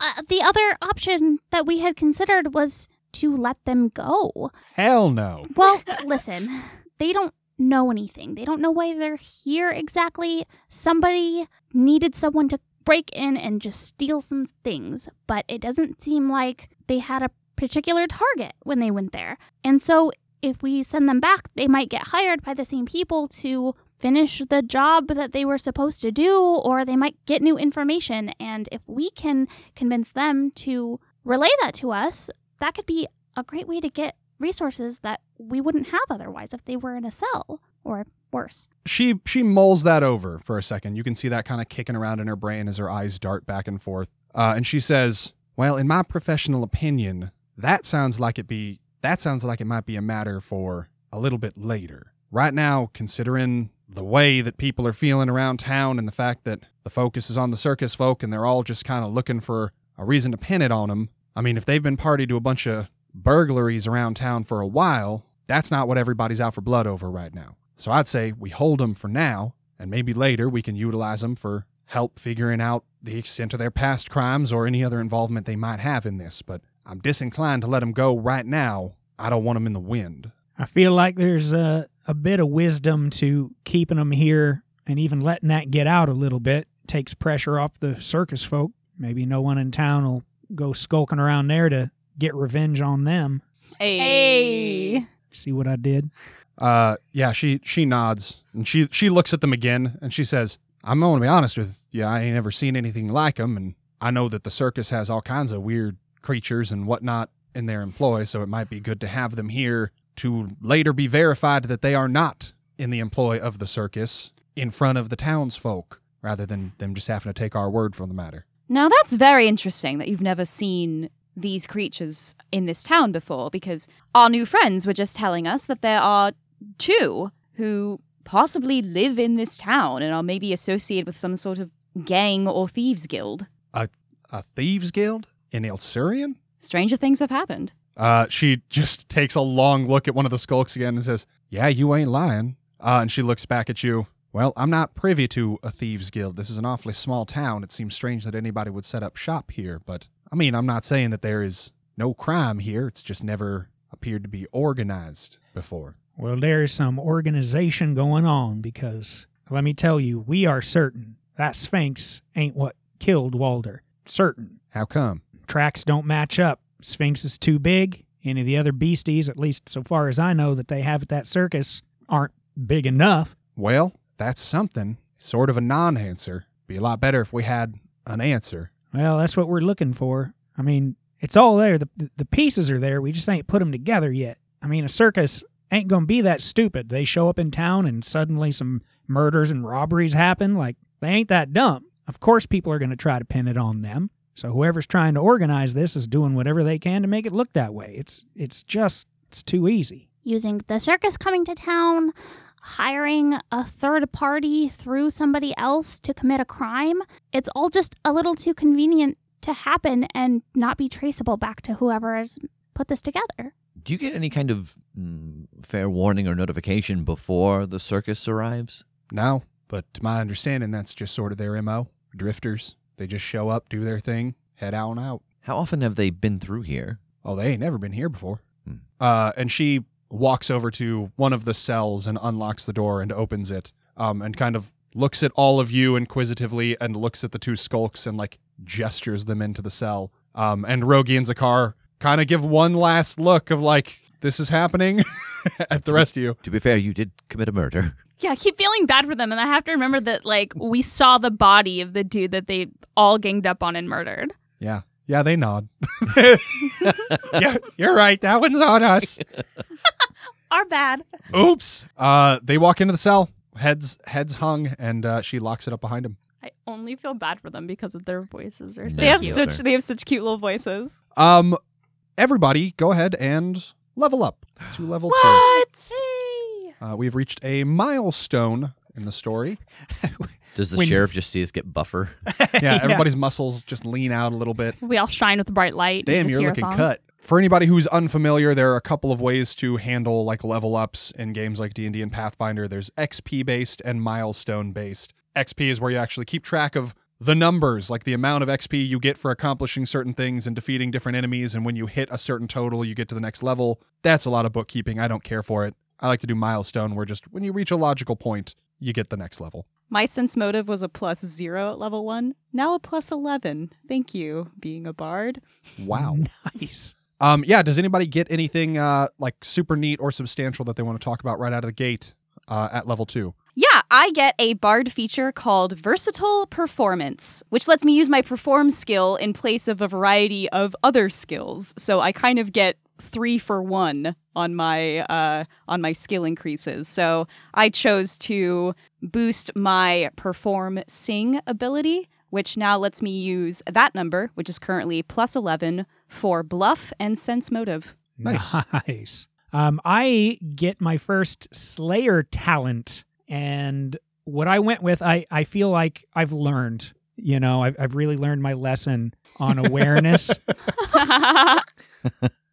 Uh, the other option that we had considered was to let them go. Hell no. Well, listen, they don't know anything. They don't know why they're here exactly. Somebody needed someone to break in and just steal some things, but it doesn't seem like they had a particular target when they went there. And so... if we send them back, they might get hired by the same people to finish the job that they were supposed to do, or they might get new information. And if we can convince them to relay that to us, that could be a great way to get resources that we wouldn't have otherwise if they were in a cell, or worse. She she mulls that over for a second. You can see that kind of kicking around in her brain as her eyes dart back and forth. Uh, and she says, well, in my professional opinion, that sounds like it be... That sounds like it might be a matter for a little bit later. Right now, considering the way that people are feeling around town and the fact that the focus is on the circus folk and they're all just kind of looking for a reason to pin it on them, I mean, if they've been party to a bunch of burglaries around town for a while, that's not what everybody's out for blood over right now. So I'd say we hold them for now, and maybe later we can utilize them for help figuring out the extent of their past crimes or any other involvement they might have in this, but... I'm disinclined to let them go right now. I don't want them in the wind. I feel like there's a, a bit of wisdom to keeping them here, and even letting that get out a little bit takes pressure off the circus folk. Maybe no one in town will go skulking around there to get revenge on them. Hey. See what I did? Uh, yeah, she she nods, and she, she looks at them again, and she says, I'm going to be honest with you, I ain't ever seen anything like them, and I know that the circus has all kinds of weird creatures and whatnot in their employ, so it might be good to have them here to later be verified that they are not in the employ of the circus in front of the townsfolk, rather than them just having to take our word for the matter. Now, that's very interesting that you've never seen these creatures in this town before, because our new friends were just telling us that there are two who possibly live in this town and are maybe associated with some sort of gang or thieves guild. A, a thieves guild? In Elsurion? Stranger things have happened. Uh, she just takes a long look at one of the skulks again and says, yeah, you ain't lying. Uh, and she looks back at you. Well, I'm not privy to a thieves guild. This is an awfully small town. It seems strange that anybody would set up shop here, but I mean, I'm not saying that there is no crime here. It's just never appeared to be organized before. Well, there is some organization going on because, let me tell you, we are certain that Sphinx ain't what killed Walder. Certain. How come? Tracks don't match up. Sphinx is too big. Any of the other beasties, at least so far as I know, that they have at that circus aren't big enough. Well, that's something. Sort of a non-answer. Be a lot better if we had an answer. Well, that's what we're looking for. I mean, it's all there. The, the pieces are there. We just ain't put them together yet. I mean, a circus ain't going to be that stupid. They show up in town and suddenly some murders and robberies happen. Like, they ain't that dumb. Of course people are going to try to pin it on them. So whoever's trying to organize this is doing whatever they can to make it look that way. It's it's just, it's too easy. Using the circus coming to town, hiring a third party through somebody else to commit a crime, it's all just a little too convenient to happen and not be traceable back to whoever has put this together. Do you get any kind of mm, fair warning or notification before the circus arrives? No, but to my understanding, that's just sort of their M O. Drifters. They just show up, do their thing, head out and out. How often have they been through here? Oh, they ain't never been here before. Hmm. Uh, and she walks over to one of the cells and unlocks the door and opens it um, and kind of looks at all of you inquisitively and looks at the two skulks and, like, gestures them into the cell. Um, and Rogi and Zakhar kind of give one last look of, like, this is happening at the rest of you. To be fair, you did commit a murder. Yeah, I keep feeling bad for them, and I have to remember that, like, we saw the body of the dude that they all ganged up on and murdered. Yeah. Yeah, they nod. Yeah, you're right. That one's on us. Our bad. Oops. Uh, they walk into the cell, heads heads hung, and uh, she locks it up behind them. I only feel bad for them because of their voices. Are so they have cute. such they have such cute little voices. Um, everybody, go ahead and level up to level what? two. What? Uh, we've reached a milestone in the story. Does the when, sheriff just see us get buffer? Yeah, everybody's yeah. muscles just lean out a little bit. We all shine with the bright light. Damn, you're looking cut. For anybody who's unfamiliar, there are a couple of ways to handle like level ups in games like D and D and Pathfinder. There's X P-based and milestone-based. X P is where you actually keep track of the numbers, like the amount of X P you get for accomplishing certain things and defeating different enemies, and when you hit a certain total, you get to the next level. That's a lot of bookkeeping. I don't care for it. I like to do milestone where just when you reach a logical point, you get the next level. My sense motive was a plus zero at level one. Now a plus eleven. Thank you, being a bard. Wow. Nice. Um, yeah, does anybody get anything uh, like super neat or substantial that they want to talk about right out of the gate uh, at level two? Yeah, I get a bard feature called Versatile Performance, which lets me use my perform skill in place of a variety of other skills. So I kind of get three for one on my uh, on my skill increases. So I chose to boost my Perform Sing ability, which now lets me use that number, which is currently plus eleven, for Bluff and Sense Motive. Nice. Nice. Um, I get my first Slayer talent, and what I went with, I, I feel like I've learned, you know, I've, I've really learned my lesson on awareness.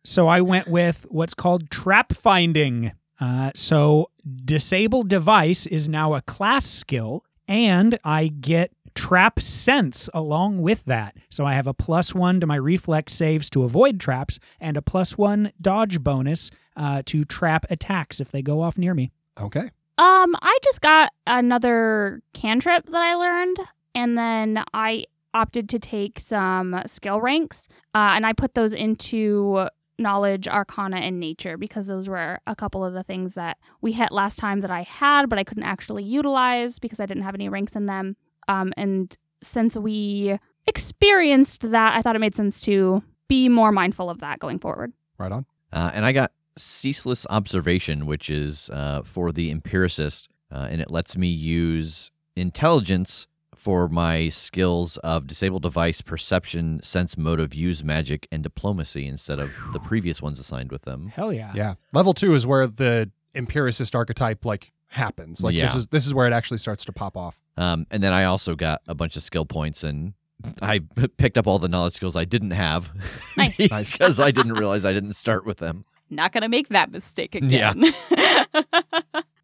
So I went with what's called trap finding. Uh, so disabled device is now a class skill, and I get trap sense along with that. So I have a plus one to my reflex saves to avoid traps, and a plus one dodge bonus uh, to trap attacks if they go off near me. Okay. Um, I just got another cantrip that I learned, and then I opted to take some skill ranks, uh, and I put those into knowledge, arcana, and nature, because those were a couple of the things that we hit last time that I had, but I couldn't actually utilize because I didn't have any ranks in them. Um, and since we experienced that, I thought it made sense to be more mindful of that going forward. Right on. Uh, and I got Ceaseless Observation, which is uh, for the Empiricist, uh, and it lets me use intelligence for my skills of Disable Device, Perception, Sense Motive, Use Magic, and Diplomacy instead of the previous ones assigned with them. Hell yeah. Yeah. Level two is where the Empiricist archetype like happens. Like yeah. this is this is where it actually starts to pop off. Um, and then I also got a bunch of skill points, and I picked up all the knowledge skills I didn't have. Nice. Because I didn't realize I didn't start with them. Not going to make that mistake again. Yeah.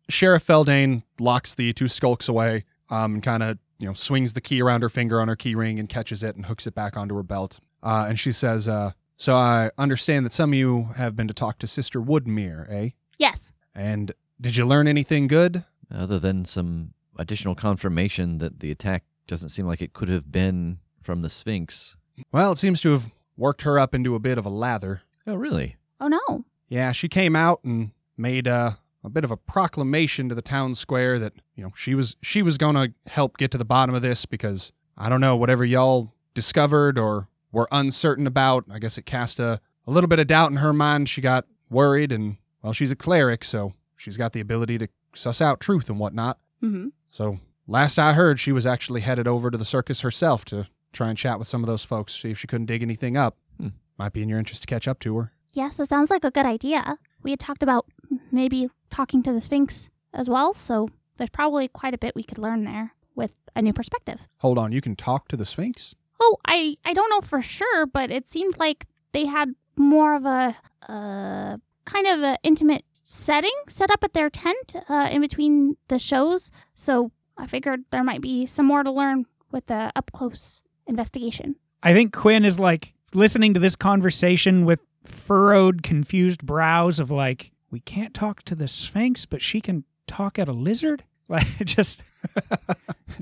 Sheriff Feldane locks the two skulks away, um, and kind of, you know, swings the key around her finger on her key ring and catches it and hooks it back onto her belt. Uh, and she says, uh, so I understand that some of you have been to talk to Sister Woodmere, eh? Yes. And did you learn anything good? Other than some additional confirmation that the attack doesn't seem like it could have been from the Sphinx. Well, it seems to have worked her up into a bit of a lather. Oh, really? Oh, no. Yeah, she came out and made uh, a bit of a proclamation to the town square that, you know, she was she was going to help get to the bottom of this because, I don't know, whatever y'all discovered or were uncertain about, I guess it cast a, a little bit of doubt in her mind. She got worried, and, well, she's a cleric, so she's got the ability to suss out truth and whatnot. Mm-hmm. So last I heard, she was actually headed over to the circus herself to try and chat with some of those folks, see if she couldn't dig anything up. Hmm. Might be in your interest to catch up to her. Yes, that sounds like a good idea. We had talked about maybe talking to the Sphinx as well, so there's probably quite a bit we could learn there with a new perspective. Hold on, you can talk to the Sphinx? Oh, I, I don't know for sure, but it seemed like they had more of a uh, kind of an intimate setting set up at their tent uh, in between the shows, so I figured there might be some more to learn with the up-close investigation. I think Quinn is, like, listening to this conversation with furrowed, confused brows of, like, we can't talk to the Sphinx, but she can talk at a lizard? Like, just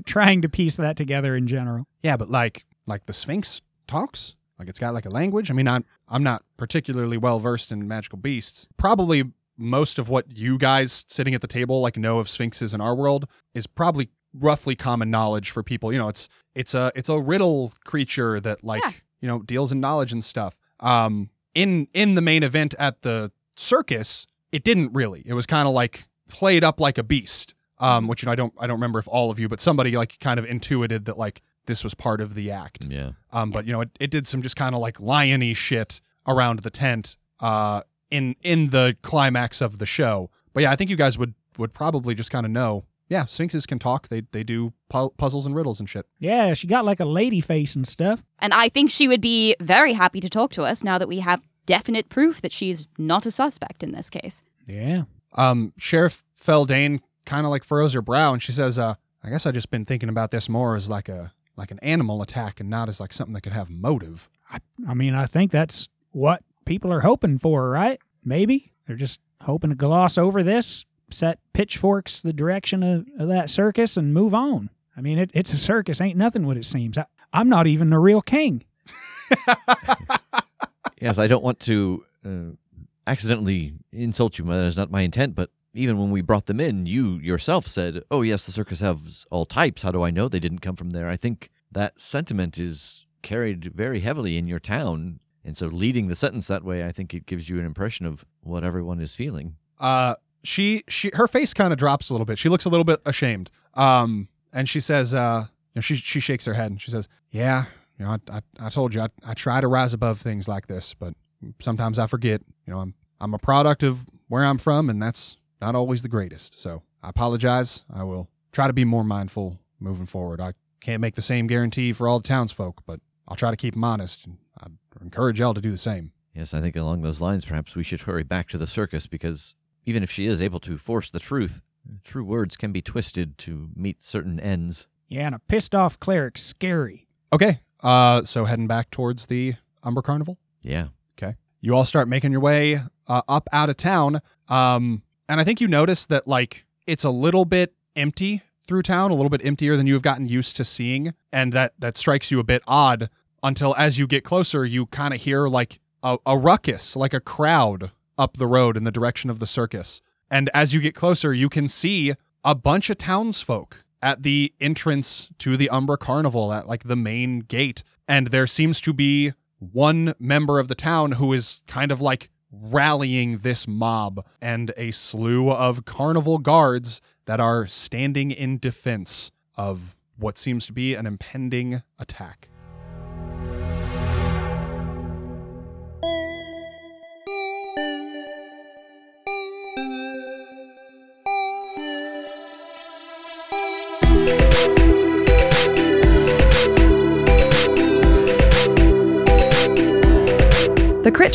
trying to piece that together in general. Yeah, but, like, like the Sphinx talks? Like, it's got, like, a language? I mean, I'm, I'm not particularly well-versed in magical beasts. Probably most of what you guys sitting at the table like know of sphinxes in our world is probably roughly common knowledge for people. You know, it's it's a it's a riddle creature that like yeah. you know deals in knowledge and stuff. Um, in in the main event at the circus, it didn't really. It was kind of like played up like a beast, um, which you know, I don't I don't remember if all of you, but somebody like kind of intuited that like this was part of the act. Yeah. Um, but you know, it, it did some just kind of like lion-y shit around the tent. Uh. in in the climax of the show. But yeah, I think you guys would, would probably just kind of know, yeah, sphinxes can talk. They they do pu- puzzles and riddles and shit. Yeah, she got like a lady face and stuff. And I think she would be very happy to talk to us now that we have definite proof that she's not a suspect in this case. Yeah. Um, Sheriff Feldane kind of like furrows her brow and she says, uh, I guess I've just been thinking about this more as like a like an animal attack and not as like something that could have motive. I, I mean, I think that's what people are hoping for, right? Maybe. They're just hoping to gloss over this, set pitchforks the direction of, of that circus, and move on. I mean, it, it's a circus. Ain't nothing what it seems. I, I'm not even the real king. Yes, I don't want to uh, accidentally insult you. That is not my intent, but even when we brought them in, you yourself said, oh, yes, the circus has all types. How do I know they didn't come from there? I think that sentiment is carried very heavily in your town. And so leading the sentence that way, I think it gives you an impression of what everyone is feeling. Uh, she, she, her face kind of drops a little bit. She looks a little bit ashamed. Um, and she says, uh, you know, she she shakes her head and she says, yeah, you know, I I, I told you I, I try to rise above things like this, but sometimes I forget. You know, I'm I'm a product of where I'm from, and that's not always the greatest. So I apologize. I will try to be more mindful moving forward. I can't make the same guarantee for all the townsfolk, but I'll try to keep them honest. I'd encourage y'all to do the same. Yes, I think along those lines, perhaps we should hurry back to the circus because even if she is able to force the truth, true words can be twisted to meet certain ends. Yeah, and a pissed-off cleric's scary. Okay, uh, so heading back towards the Umbra Carnival? Yeah. Okay. You all start making your way uh, up out of town, um, and I think you notice that, like, it's a little bit empty through town, a little bit emptier than you've gotten used to seeing. And that, that strikes you a bit odd until as you get closer, you kind of hear like a, a ruckus, like a crowd up the road in the direction of the circus. And as you get closer, you can see a bunch of townsfolk at the entrance to the Umbra Carnival at like the main gate. And there seems to be one member of the town who is kind of like rallying this mob and a slew of carnival guards that are standing in defense of what seems to be an impending attack. The Crit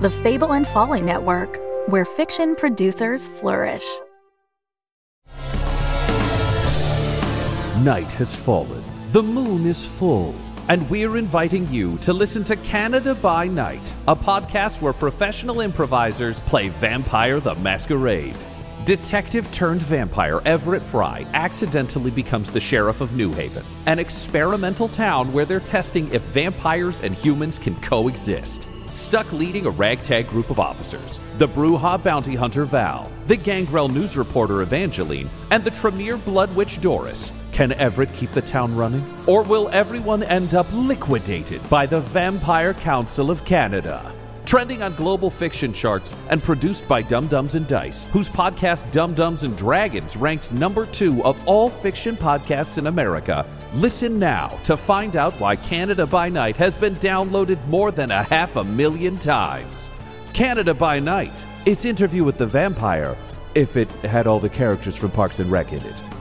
The Fable and Folly Network, where fiction producers flourish. Night has fallen, the moon is full, and we're inviting you to listen to Canada by Night, a podcast where professional improvisers play Vampire the Masquerade. Detective-turned-vampire Everett Fry accidentally becomes the sheriff of New Haven, an experimental town where they're testing if vampires and humans can coexist. Stuck leading a ragtag group of officers, the Bruja bounty hunter Val, the Gangrel news reporter Evangeline, and the Tremere blood witch Doris. Can Everett keep the town running? Or will everyone end up liquidated by the Vampire Council of Canada? Trending on global fiction charts and produced by Dum Dums and Dice, whose podcast Dum Dums and Dragons ranked number two of all fiction podcasts in America. Listen now to find out why Canada by Night has been downloaded more than a half a million times. Canada by Night, its interview with the vampire, if it had all the characters from Parks and Rec in it.